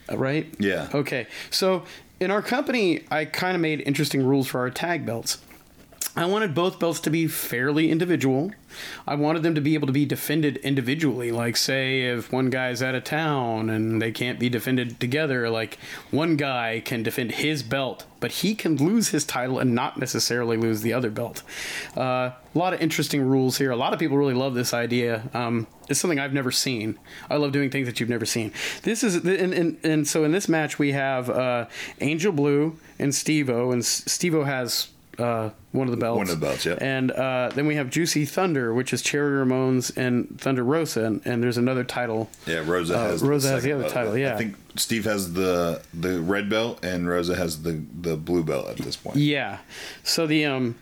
right? Yeah. Okay. So in our company, I kind of made interesting rules for our tag belts. I wanted both belts to be fairly individual. I wanted them to be able to be defended individually. Like, say, if one guy's out of town and they can't be defended together, like, one guy can defend his belt, but he can lose his title and not necessarily lose the other belt. Uh, a lot of interesting rules here. A lot of people really love this idea. Um, it's something I've never seen. I love doing things that you've never seen. This is, and, and, and so in this match, we have uh, Angel Blue and Steve-O, and Steve-O has... Uh, one of the belts. One of the belts, yeah. And uh, then we have Juicy Thunder, which is Cherry Ramones and Thunder Rosa, and, and there's another title. Yeah, Rosa uh, has Rosa the has the other belt. title. Yeah, I think Steve has the the red belt, and Rosa has the, the blue belt at this point. Yeah. So the um,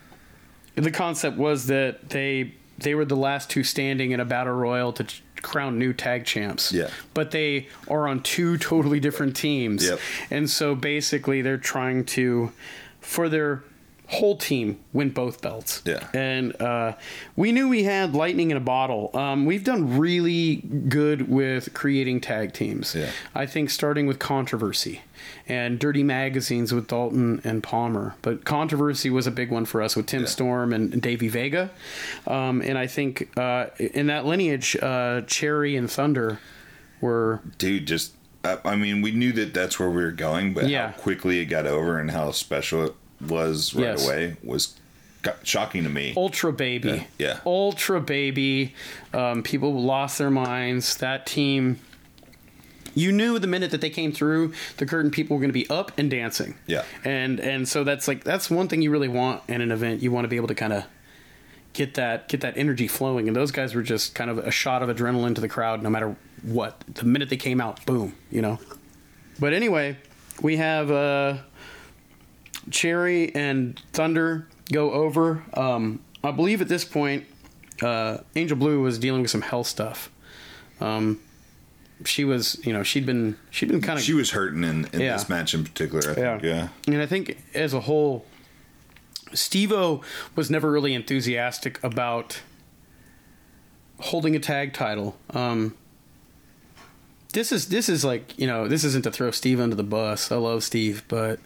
the concept was that they they were the last two standing in a battle royal to ch- crown new tag champs. Yeah. But they are on two totally different teams. Yep. And so basically, they're trying to, for their whole team, win both belts. Yeah. And uh, we knew we had lightning in a bottle. Um, we've done really good with creating tag teams. Yeah. I think starting with Controversy and Dirty Magazines with Dalton and Palmer. But Controversy was a big one for us with Tim yeah. Storm and Davey Vega. Um, and I think uh, in that lineage, uh, Cherry and Thunder were... Dude, just... I, I mean, we knew that that's where we were going, but yeah. how quickly it got over and how special it was right yes. away was shocking to me. Ultra baby. Yeah. yeah. Ultra baby. Um, people lost their minds. That team, you knew the minute that they came through the curtain, people were going to be up and dancing. Yeah. And, and so that's like, that's one thing you really want in an event. You want to be able to kind of get that, get that energy flowing. And those guys were just kind of a shot of adrenaline to the crowd, no matter what. The minute they came out, boom, you know? But anyway, we have uh, Cherry and Thunder go over. Um, I believe at this point, uh, Angel Blue was dealing with some health stuff. Um, she was, you know, she'd been, she'd been kind of, she was hurting in, in yeah. this match in particular. I think. Yeah. yeah. And I think as a whole, Steve-O was never really enthusiastic about holding a tag title. Um, This is this is like, you know, this isn't to throw Steve under the bus. I love Steve, but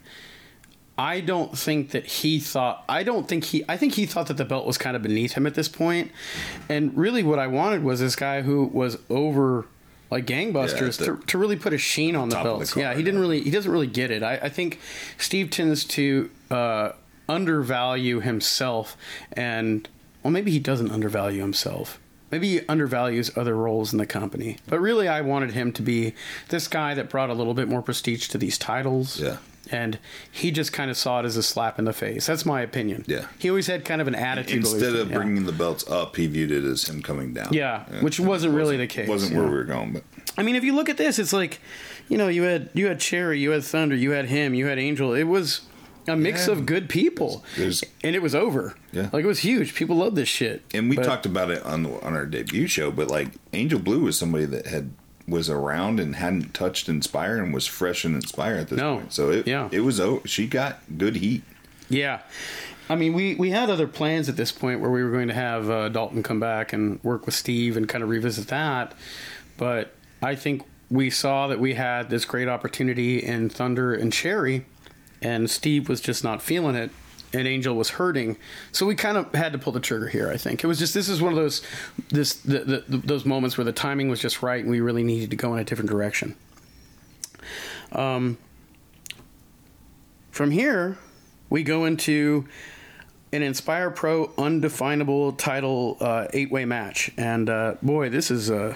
I don't think that he thought I don't think he I think he thought that the belt was kind of beneath him at this point. And really what I wanted was this guy who was over like gangbusters yeah, the, to, to really put a sheen on the, the belt. Yeah, he didn't really he doesn't really get it. I, I think Steve tends to uh, undervalue himself, and well, maybe he doesn't undervalue himself. Maybe he undervalues other roles in the company. But really, I wanted him to be this guy that brought a little bit more prestige to these titles. Yeah. And he just kind of saw it as a slap in the face. That's my opinion. Yeah. He always had kind of an attitude. Instead of bringing yeah. the belts up, he viewed it as him coming down. Yeah, yeah. which wasn't, wasn't really the case. wasn't where yeah. we were going. But I mean, if you look at this, it's like, you know, you had you had Cherry, you had Thunder, you had him, you had Angel. It was a mix yeah. of good people. There's, and it was over. Yeah. Like, it was huge. People love this shit. And we but, talked about it on the, on our debut show, but, like, Angel Blue was somebody that had was around and hadn't touched Inspire and was fresh in Inspire at this no, point. So, it, yeah. it was oh, she got good heat. Yeah. I mean, we, we had other plans at this point where we were going to have uh, Dalton come back and work with Steve and kind of revisit that. But I think we saw that we had this great opportunity in Thunder and Cherry, and Steve was just not feeling it, and Angel was hurting. So we kind of had to pull the trigger here, I think. It was just, this is one of those this the, the, the, those moments where the timing was just right, and we really needed to go in a different direction. Um, from here, we go into an Inspire Pro undefinable title uh, eight-way match. And, uh, boy, this is a...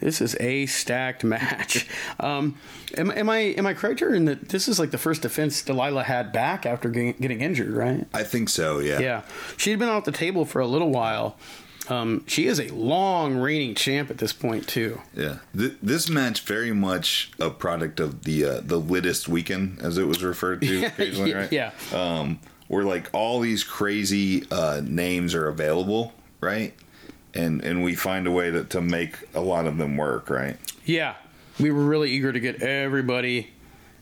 This is a stacked match. Um, am, am I am I correct here in that this is like the first defense Delilah had back after getting, getting injured, right? I think so, yeah. Yeah. She'd been off the table for a little while. Um, she is a long reigning champ at this point, too. Yeah. Th- this match very much a product of the uh, the Littest Weekend, as it was referred to occasionally, right? Yeah. Um, where, like, all these crazy uh, names are available, right? And and we find a way to, to make a lot of them work, right? Yeah. We were really eager to get everybody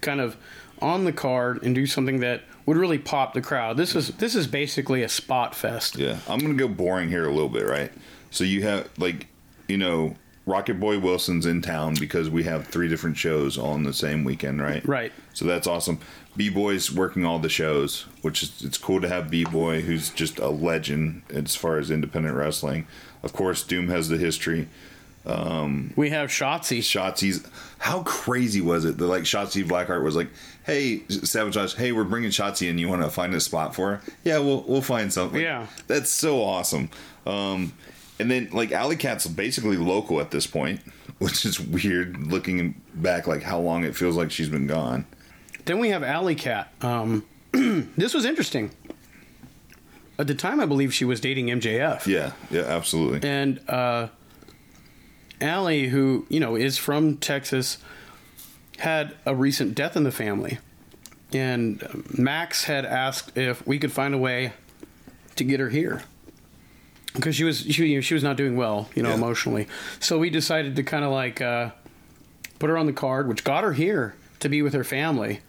kind of on the card and do something that would really pop the crowd. This is this is basically a spot fest. Yeah. I'm going to go boring here a little bit, right? So you have, like, you know, Rocket Boy Wilson's in town because we have three different shows all in the same weekend, right? Right. So that's awesome. B-Boy's working all the shows, which is, it's cool to have B-Boy, who's just a legend as far as independent wrestling. Of course, Doom has the history. Um, we have Shotzi. Shotzi's. How crazy was it that, like, Shotzi Blackheart was like, "Hey, Sabotage, hey, we're bringing Shotzi in. You want to find a spot for her? Yeah, we'll we'll find something." Yeah, that's so awesome. Um, and then, like, Alley Cat's basically local at this point, which is weird. Looking back, like, how long it feels like she's been gone. Then we have Alley Cat. Um, this was interesting. At the time, I believe she was dating M J F. Yeah, yeah, absolutely. And uh, Allie, who, you know, is from Texas, had a recent death in the family. And Max had asked if we could find a way to get her here. Because she was she, you know, she was not doing well, you know, yeah. emotionally. So we decided to kind of, like, uh, put her on the card, which got her here to be with her family.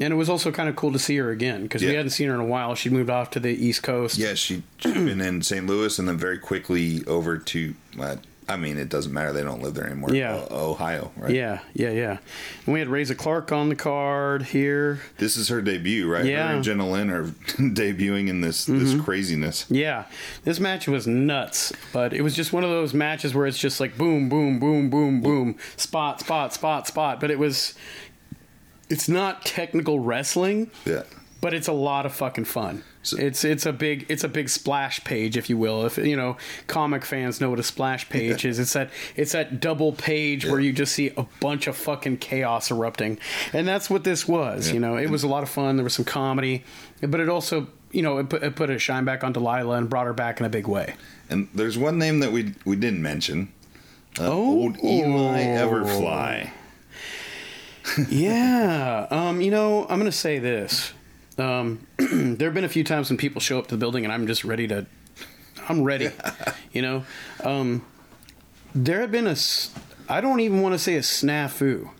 And it was also kind of cool to see her again, because yeah. we hadn't seen her in a while. She moved off to the East Coast. Yeah, she'd been in Saint Louis and then very quickly over to, uh, I mean, it doesn't matter. They don't live there anymore. Yeah. O- Ohio, right? Yeah, yeah, yeah. And we had Reza Clark on the card here. This is her debut, right? Yeah. Her and Jenna Lynn are debuting in this, mm-hmm. this craziness. Yeah. This match was nuts, but it was just one of those matches where it's just like boom, boom, boom, boom, boom, spot, spot, spot, spot. But it was... It's not technical wrestling, yeah, but it's a lot of fucking fun. So, it's it's a big it's a big splash page, if you will. If you know comic fans know what a splash page yeah. is, it's that it's that double page yeah. where you just see a bunch of fucking chaos erupting, and that's what this was. Yeah. You know, it was a lot of fun. There was some comedy, but it also you know it put, it put a shine back on Delilah and brought her back in a big way. And there's one name that we we didn't mention. Uh, oh, old Eli Everfly. Yeah. Um, you know, I'm going to say this. Um, there have been a few times when people show up to the building and I'm just ready to, I'm ready, you know. Um, there had been a, I don't even want to say a snafu.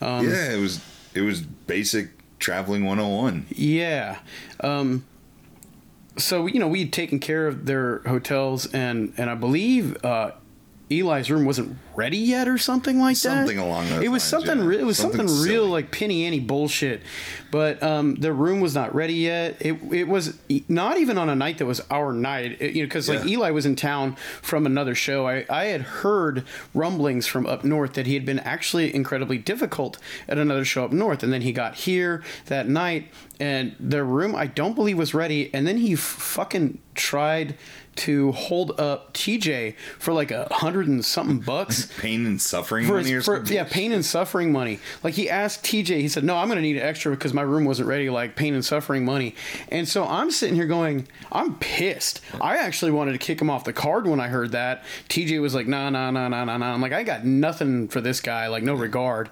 Um, yeah, it was, it was basic traveling one oh one. Yeah. Um, so, you know, we'd taken care of their hotels and, and I believe, uh, Eli's room wasn't ready yet or something like something that. Something along those it was lines. Something, yeah. re- it was something, something real silly. Like Penny Annie bullshit. But um, their room was not ready yet. It it was not even on a night that was our night. It, you know, because yeah. like Eli was in town from another show. I, I had heard rumblings from up north that he had been actually incredibly difficult at another show up north. And then he got here that night. And their room, I don't believe, was ready. And then he f- fucking tried to hold up T J for like a hundred and something bucks. Pain and suffering for money his, or for, something? Yeah, pain and suffering money. Like he asked T J, he said, no, I'm going to need an extra because my room wasn't ready, like pain and suffering money. And so I'm sitting here going, I'm pissed. I actually wanted to kick him off the card when I heard that. T J was like, nah, nah, nah, nah, nah, nah. I'm like, I got nothing for this guy, like no regard.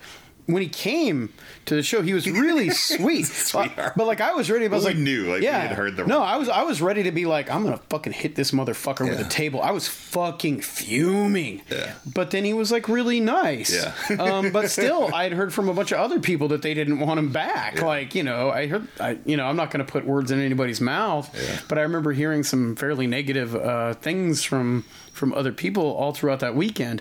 When he came to the show, he was really sweet. uh, but like I was ready. I was well, like, we knew, like, yeah, we had heard the. No, I was, I was ready to be like, I'm gonna fucking hit this motherfucker yeah. with a table. I was fucking fuming. Yeah. But then he was like really nice. Yeah. um, but still, I had heard from a bunch of other people that they didn't want him back. Yeah. Like, you know, I heard, I, you know, I'm not gonna put words in anybody's mouth. Yeah. But I remember hearing some fairly negative uh, things from. from other people all throughout that weekend.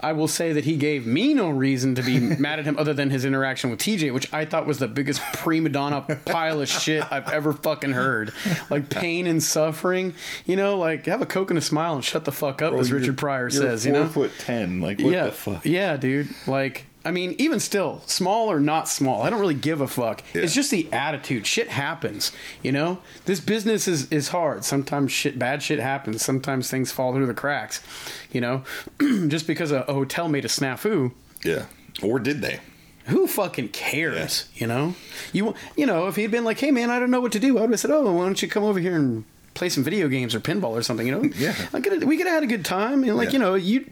I will say that he gave me no reason to be mad at him other than his interaction with T J, which I thought was the biggest prima donna pile of shit I've ever fucking heard. Like pain and suffering, you know, like have a coke and a smile and shut the fuck up, Bro, as Richard Pryor says, you know? You're four foot ten, like what yeah, the fuck? Yeah, dude, like... I mean, even still, small or not small, I don't really give a fuck. Yeah. It's just the attitude. Shit happens, you know? This business is, is hard. Sometimes shit, bad shit happens. Sometimes things fall through the cracks, you know? Just because a, a hotel made a snafu. Yeah. Or did they? Who fucking cares, yeah. you know? You you know, if he'd been like, hey, man, I don't know what to do, I would have said, oh, why don't you come over here and play some video games or pinball or something, you know? Yeah. I could have, we could have had a good time. And like, yeah. you know, you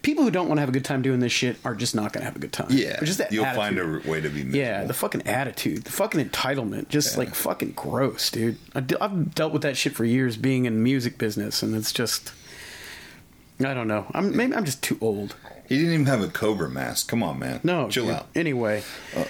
people who don't want to have a good time doing this shit are just not going to have a good time. Yeah. Just that You'll attitude. find a way to be miserable. Yeah, the fucking attitude, the fucking entitlement, just yeah. like fucking gross, dude. I de- I've dealt with that shit for years being in music business, and it's just, I don't know. I'm Maybe I'm just too old. He didn't even have a Cobra mask. Come on, man. No. Chill dude. out. Anyway. Uh,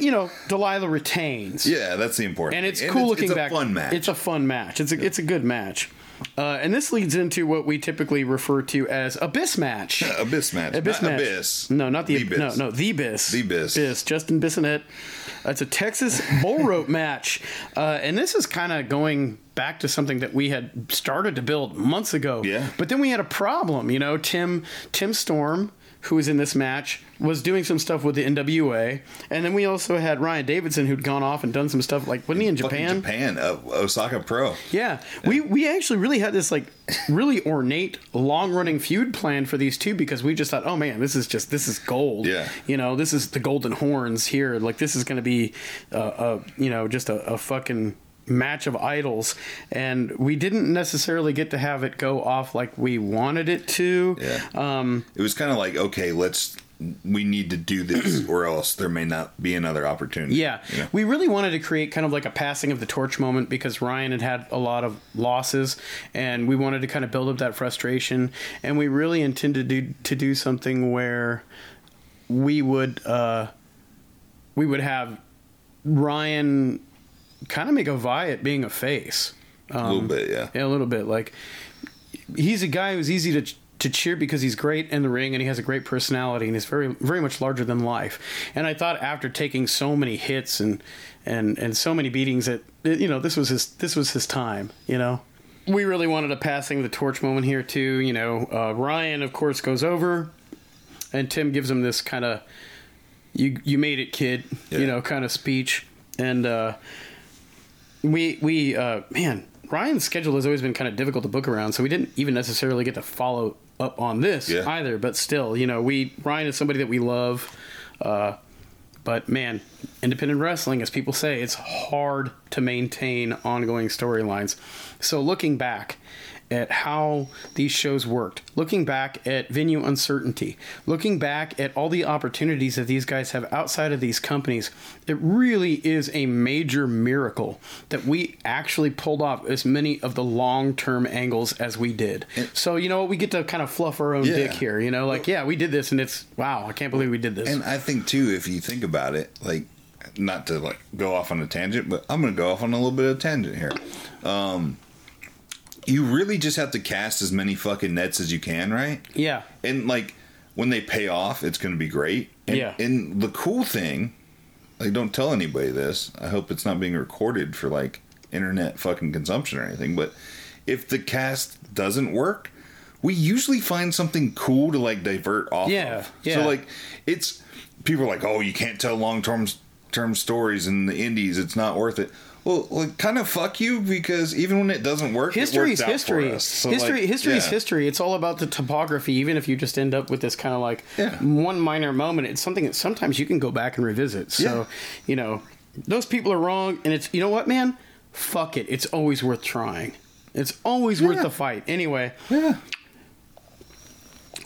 You know, Delilah retains. Yeah, that's the important. And it's thing. cool and it's, looking it's back. It's a fun match. It's a fun match. It's a yeah. it's a good match. Uh, and this leads into what we typically refer to as Abyss match. Yeah, abyss match. Abyss not match. Abyss. No, not the, the Abyss. No, no, the Abyss. The Abyss. Abyss. Justin Bissonette. It's a Texas bull rope match. Uh, and this is kind of going back to something that we had started to build months ago. Yeah. But then we had a problem. You know, Tim Tim Storm, who was in this match, was doing some stuff with the N W A. And then we also had Ryan Davidson, who'd gone off and done some stuff, like, wasn't he in Japan? Japan, uh, Osaka Pro. Yeah. yeah. We we actually really had this, like, really ornate, long-running feud planned for these two because we just thought, oh, man, this is just, this is gold. Yeah. You know, this is the golden horns here. Like, this is going to be, uh, uh, you know, just a, a fucking match of idols, and we didn't necessarily get to have it go off like we wanted it to. Yeah. Um, it was kind of like, okay, let's, we need to do this or else there may not be another opportunity. Yeah. You know? We really wanted to create kind of like a passing of the torch moment because Ryan had had a lot of losses and we wanted to kind of build up that frustration, and we really intended to do, to do something where we would, uh, we would have Ryan kind of make a vie at being a face. Um, a little bit, yeah. Yeah, a little bit. Like, he's a guy who's easy to to cheer because he's great in the ring and he has a great personality and he's very very much larger than life. And I thought after taking so many hits and and, and so many beatings that, you know, this was his this was his time, you know. We really wanted a passing the torch moment here too, you know. Uh, Ryan, of course, goes over and Tim gives him this kind of you you made it, kid, yeah. you know, kind of speech. And uh We, we uh, man, Ryan's schedule has always been kind of difficult to book around, so we didn't even necessarily get to follow up on this yeah. either. But still, you know, we Ryan is somebody that we love. Uh, but, man, independent wrestling, as people say, it's hard to maintain ongoing storylines. So looking back at how these shows worked, looking back at venue uncertainty, looking back at all the opportunities that these guys have outside of these companies, it really is a major miracle that we actually pulled off as many of the long-term angles as we did. So, you know, we get to kind of fluff our own yeah. dick here, you know, like, yeah, we did this, and it's, wow, I can't believe we did this. And I think, too, if you think about it, like, not to, like, go off on a tangent, but I'm going to go off on a little bit of a tangent here. Um... You really just have to cast as many fucking nets as you can, right? Yeah. And, like, when they pay off, it's going to be great. And, yeah. And the cool thing, like, don't tell anybody this. I hope it's not being recorded for, like, internet fucking consumption or anything. But if the cast doesn't work, we usually find something cool to, like, divert off yeah. of. Yeah. So, like, it's... People are like, oh, you can't tell long-term term stories in the indies. It's not worth it. Well, like, kind of fuck you, because even when it doesn't work, history it works is out history. For us. So history, like, history yeah. is history. It's all about the topography. Even if you just end up with this kind of like yeah. one minor moment, it's something that sometimes you can go back and revisit. So, yeah. you know, those people are wrong, and it's, you know what, man, fuck it. It's always worth trying. It's always yeah. worth the fight. Anyway, yeah.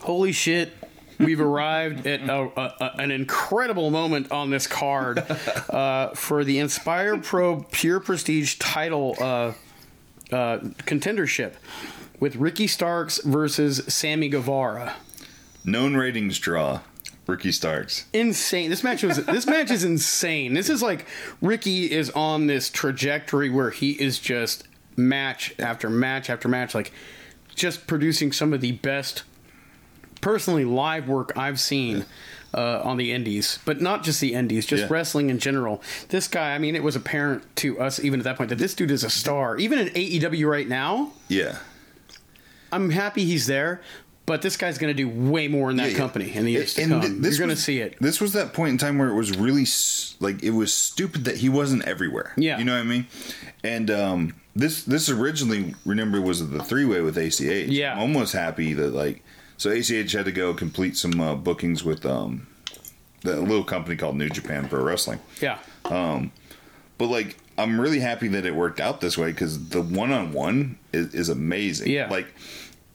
holy shit. We've arrived at a, a, an incredible moment on this card uh, for the Inspire Pro Pure Prestige title uh, uh, contendership with Ricky Starks versus Sammy Guevara. Known ratings draw. Ricky Starks. Insane. This match was. This match is insane. This is like Ricky is on this trajectory where he is just match after match after match, like just producing some of the best. Personally, live work I've seen uh, on the indies, but not just the indies, just yeah. wrestling in general. This guy, I mean, it was apparent to us even at that point that this dude is a star. Even in A E W right now, yeah, I'm happy he's there, but this guy's going to do way more in that yeah, company in the years to come. Th- You're going to see it. This was that point in time where it was really, like, it was stupid that he wasn't everywhere. Yeah. You know what I mean? And um, this, this originally, remember, was the three-way with A C H. Yeah. I'm almost happy that, like, so A C H had to go complete some uh, bookings with um, that little company called New Japan Pro Wrestling. Yeah. Um, but, like, I'm really happy that it worked out this way, because the one-on-one is, is amazing. Yeah. Like,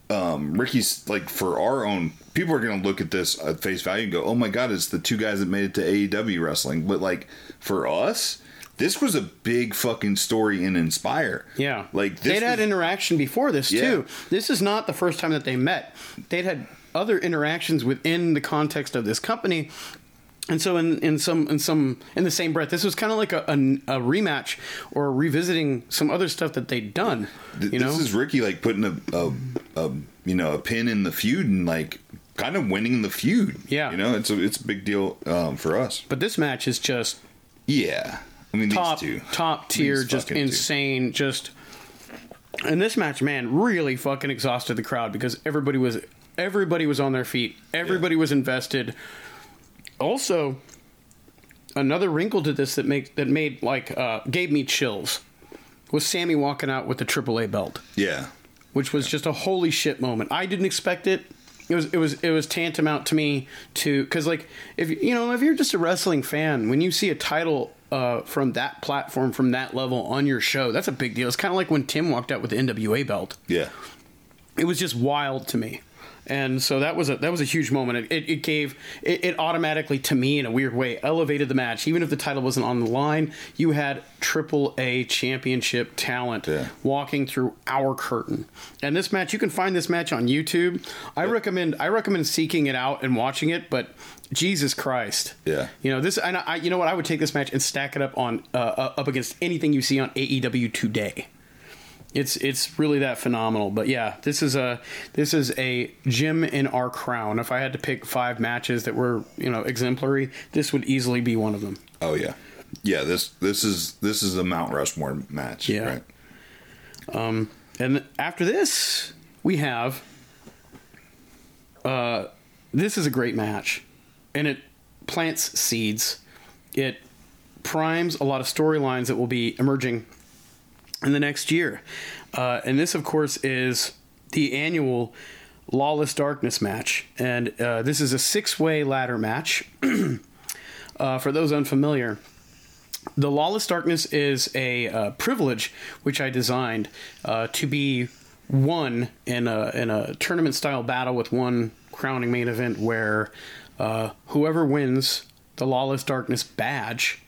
um, Ricky's, like, for our own, people are going to look at this at face value and go, oh, my God, it's the two guys that made it to A E W wrestling. But, like, for us... This was a big fucking story in Inspire. Yeah. Like, this They'd was, had interaction before this, yeah. too. This is not the first time that they met. They'd had other interactions within the context of this company. And so in, in some in some in the same breath, this was kind of like a, a, a rematch or revisiting some other stuff that they'd done. Th- you know? This is Ricky, like, putting a, a, a, you know, a pin in the feud and, like, kind of winning the feud. Yeah. You know, it's a, it's a big deal um, for us. But this match is just... Yeah. I mean, top, these two. Top tier, these just insane, two. Just... And this match, man, really fucking exhausted the crowd, because everybody was everybody was on their feet. Everybody yeah. was invested. Also, another wrinkle to this that, make, that made, like, uh, gave me chills was Sammy walking out with the triple A belt. Yeah. Which was yeah. just a holy shit moment. I didn't expect it. It was it was it was tantamount to me to because like if you know if you're just a wrestling fan, when you see a title uh, from that platform, from that level on your show, that's a big deal. It's kind of like when Tim walked out with the N W A belt. Yeah, it was just wild to me, and so that was a that was a huge moment. It it gave it, it automatically to me in a weird way elevated the match, even if the title wasn't on the line. You had triple A championship talent yeah. walking through our curtain. And this match, you can find this match on YouTube. I yeah. recommend I recommend seeking it out and watching it, but Jesus Christ. Yeah. You know, this and I you know what, I would take this match and stack it up on uh, up against anything you see on A E W today. It's it's really that phenomenal. But yeah, this is a this is a gem in our crown. If I had to pick five matches that were, you know, exemplary, this would easily be one of them. Oh yeah. Yeah, this this is this is a Mount Rushmore match. Yeah. Right? Um, and after this, we have. Uh, this is a great match, and it plants seeds. It primes a lot of storylines that will be emerging in the next year, uh, and this, of course, is the annual Lawless Darkness match, and uh, this is a six-way ladder match. uh, for those unfamiliar. The Lawless Darkness is a uh, privilege which I designed uh, to be won in a in a tournament style battle with one crowning main event where uh, whoever wins the Lawless Darkness badge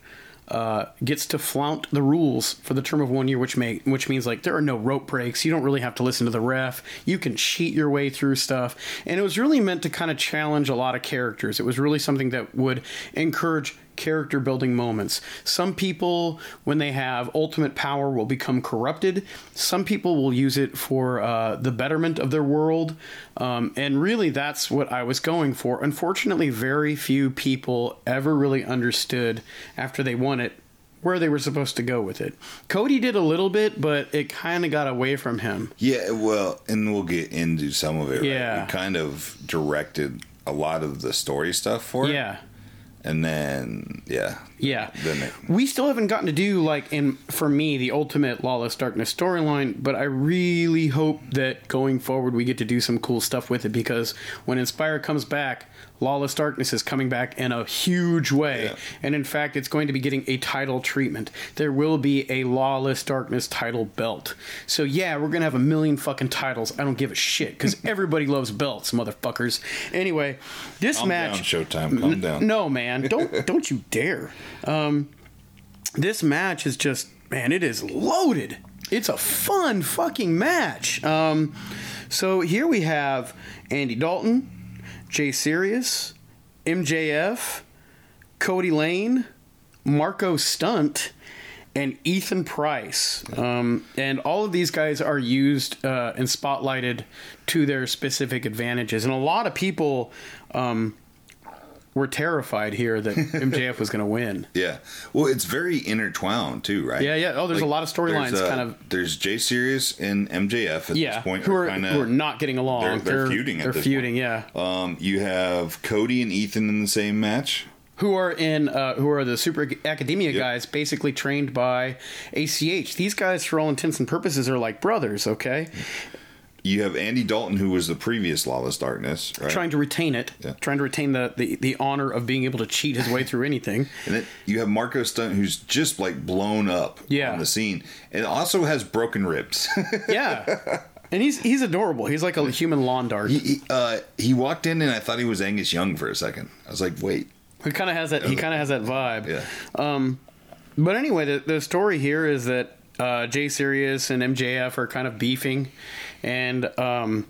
uh, gets to flaunt the rules for the term of one year, which may which means like there are no rope breaks. You don't really have to listen to the ref. You can cheat your way through stuff. And it was really meant to kind of challenge a lot of characters. It was really something that would encourage character building moments. Some people, when they have ultimate power, will become corrupted. Some people will use it for uh, the betterment of their world. Um, and really, that's what I was going for. Unfortunately, very few people ever really understood after they won it where they were supposed to go with it. Cody did a little bit, but it kind of got away from him. Yeah, well, and we'll get into some of it. Yeah. Right? It kind of directed a lot of the story stuff for it. Yeah. And then, yeah. Yeah. Then it, we still haven't gotten to do, like, in for me, the ultimate Lawless Darkness storyline, but I really hope that going forward we get to do some cool stuff with it, because when Inspire comes back, Lawless Darkness is coming back in a huge way. Yeah. And, in fact, it's going to be getting a title treatment. There will be a Lawless Darkness title belt. So, yeah, we're going to have a million fucking titles. I don't give a shit, because everybody loves belts, motherfuckers. Anyway, this Calm match... Calm down, Showtime. Calm n- down. No, man. Don't don't you dare. Um, this match is just, man, it is loaded. It's a fun fucking match. Um, so here we have Andy Dalton, Jay Sirius, M J F, Cody Lane, Marco Stunt, and Ethan Price. Um, and all of these guys are used uh, and spotlighted to their specific advantages. And a lot of people... Um, We're terrified here that M J F was going to win. Yeah. Well, it's very intertwined, too, right? Yeah, yeah. Oh, there's like, a lot of storylines kind of. There's Jay Sirius and M J F at yeah, this point. Who are, kinda, who are not getting along. They're, they're, they're feuding at they're this feuding, point. They're feuding, yeah. Um, you have Cody and Ethan in the same match. Who are in? Uh, who are the Super Academia yep. guys, basically trained by A C H. These guys, for all intents and purposes, are like brothers, okay? You have Andy Dalton, who was the previous Lawless Darkness, right? Trying to retain it. Yeah. Trying to retain the, the, the honor of being able to cheat his way through anything. And then you have Marco Stunt, who's just, like, blown up yeah. on the scene. And also has broken ribs. yeah. And he's he's adorable. He's like a human lawn dart. He, he, uh, he walked in, and I thought he was Angus Young for a second. I was like, wait. He kind of has that He kind of has that vibe. Yeah. Um, but anyway, the, the story here is that Uh, Jay Sirius and M J F are kind of beefing, and um,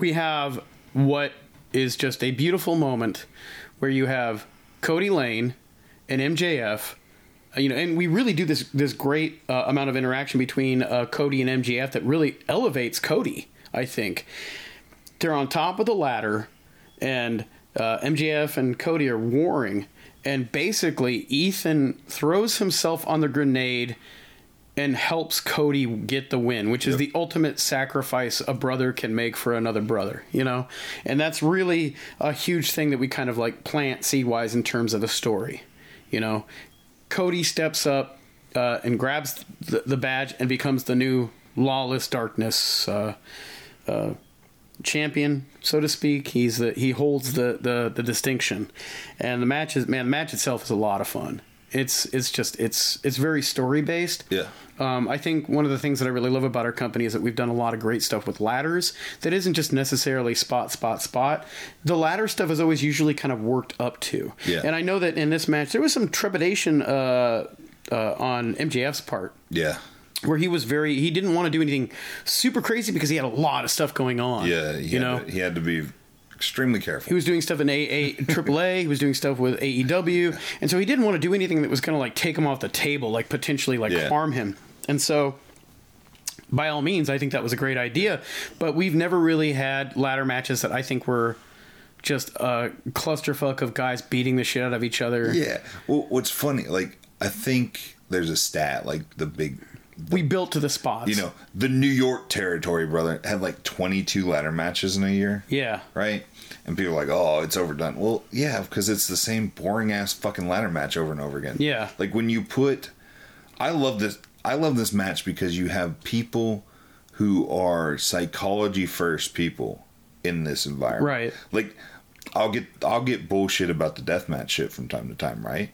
we have what is just a beautiful moment where you have Cody Lane and M J F, you know, and we really do this this great uh, amount of interaction between uh, Cody and M J F that really elevates Cody. I think they're on top of the ladder, and uh, M J F and Cody are warring, and basically Ethan throws himself on the grenade and helps Cody get the win, which is yep. the ultimate sacrifice a brother can make for another brother, you know? And that's really a huge thing that we kind of like plant seed-wise in terms of the story, you know? Cody steps up uh, and grabs the, the badge and becomes the new Lawless Darkness uh, uh, champion, so to speak. He's the, he holds the, the, the distinction. And the match is, man, the match itself is a lot of fun. It's it's just it's it's very story based. Yeah. Um, I think one of the things that I really love about our company is that we've done a lot of great stuff with ladders that isn't just necessarily spot spot spot. The ladder stuff is always usually kind of worked up to. Yeah. And I know that in this match there was some trepidation uh, uh, on M J F's part. Yeah. Where he was very he didn't want to do anything super crazy because he had a lot of stuff going on. Yeah. You know to, he had to be extremely careful. He was doing stuff in A A, triple A. He was doing stuff with A E W. And so he didn't want to do anything that was going to like take him off the table, like potentially like yeah. harm him. And so by all means, I think that was a great idea. But we've never really had ladder matches that I think were just a clusterfuck of guys beating the shit out of each other. Yeah. Well, what's funny, like I think there's a stat, like the big... The, we built to the spots. You know, the New York territory, brother, had like twenty-two ladder matches in a year. Yeah. Right? And people are like, oh, it's overdone. Well, yeah, because it's the same boring-ass fucking ladder match over and over again. Yeah. Like, when you put... I love this I love this match because you have people who are psychology-first people in this environment. Right. Like, I'll get I'll get bullshit about the deathmatch shit from time to time, right?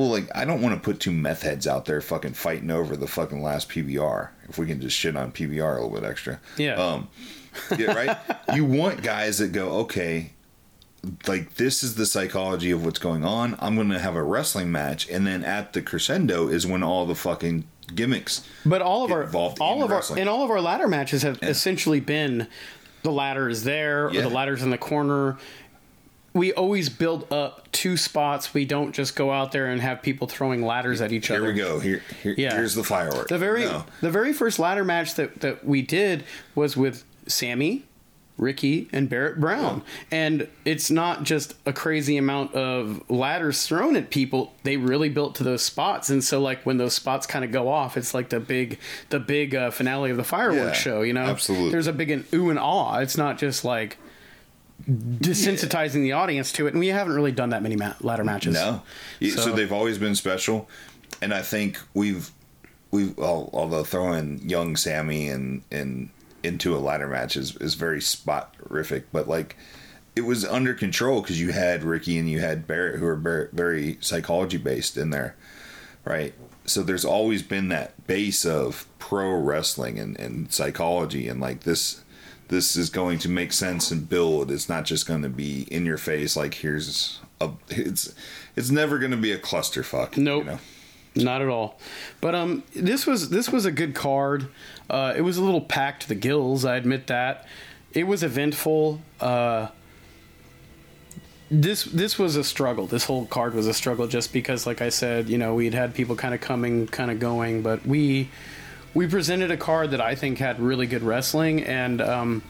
Well, like, I don't want to put two meth heads out there fucking fighting over the fucking last P B R. If we can just shit on P B R a little bit extra. Yeah. Um, yeah, right? You want guys that go, okay, like, this is the psychology of what's going on. I'm going to have a wrestling match. And then at the crescendo is when all the fucking gimmicks but all of our involved all in of wrestling. Our, and all of our ladder matches have yeah. essentially been the ladder is there or yeah. the ladder's in the corner. We always build up two spots. We don't just go out there and have people throwing ladders at each here other. Here we go. Here, here yeah. here's the firework. The very no. the very first ladder match that, that we did was with Sammy, Ricky, and Barrett Brown. Yeah. And it's not just a crazy amount of ladders thrown at people. They really built to those spots. And so, like, when those spots kind of go off, it's like the big the big uh, finale of the fireworks yeah, show, you know? Absolutely. There's a big an ooh and ah. It's not just like desensitizing yeah. the audience to it, and we haven't really done that many ma- ladder matches. No, so. so they've always been special, and I think we've we've although throwing young Sammy and and into a ladder match is, is very spot-rific, but like it was under control because you had Ricky and you had Barrett, who are very, very psychology based in there, right? So there's always been that base of pro wrestling and, and psychology, and like this. This is going to make sense and build. It's not just going to be in your face. Like here's a, it's, it's never going to be a clusterfuck. Nope, you know? Not at all. But um, this was this was a good card. Uh, it was a little packed to the gills. I admit that. It was eventful. Uh, this this was a struggle. This whole card was a struggle, just because, like I said, you know, we'd had people kind of coming, kind of going, but we. We presented a card that I think had really good wrestling, and um,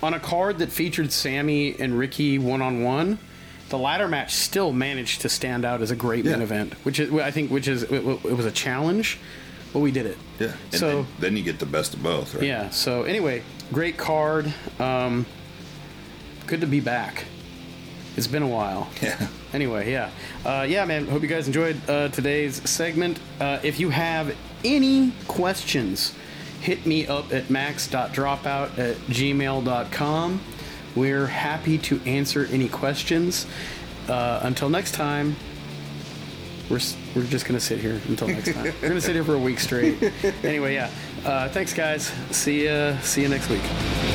on a card that featured Sammy and Ricky one-on-one, the ladder match still managed to stand out as a great yeah. main event, which is, I think, which is it, it was a challenge, but we did it. Yeah. And so then, then you get the best of both, right? Yeah. So anyway, great card. Um, good to be back. It's been a while. Yeah. Anyway, yeah, uh, yeah, man. Hope you guys enjoyed uh, today's segment. Uh, if you have any questions, hit me up at max dot dropout at gmail dot com. We're happy to answer any questions. Uh, until next time, we're we're just gonna sit here until next time. We're gonna sit here for a week straight. Anyway, yeah. Uh, thanks, guys. See ya. See you next week.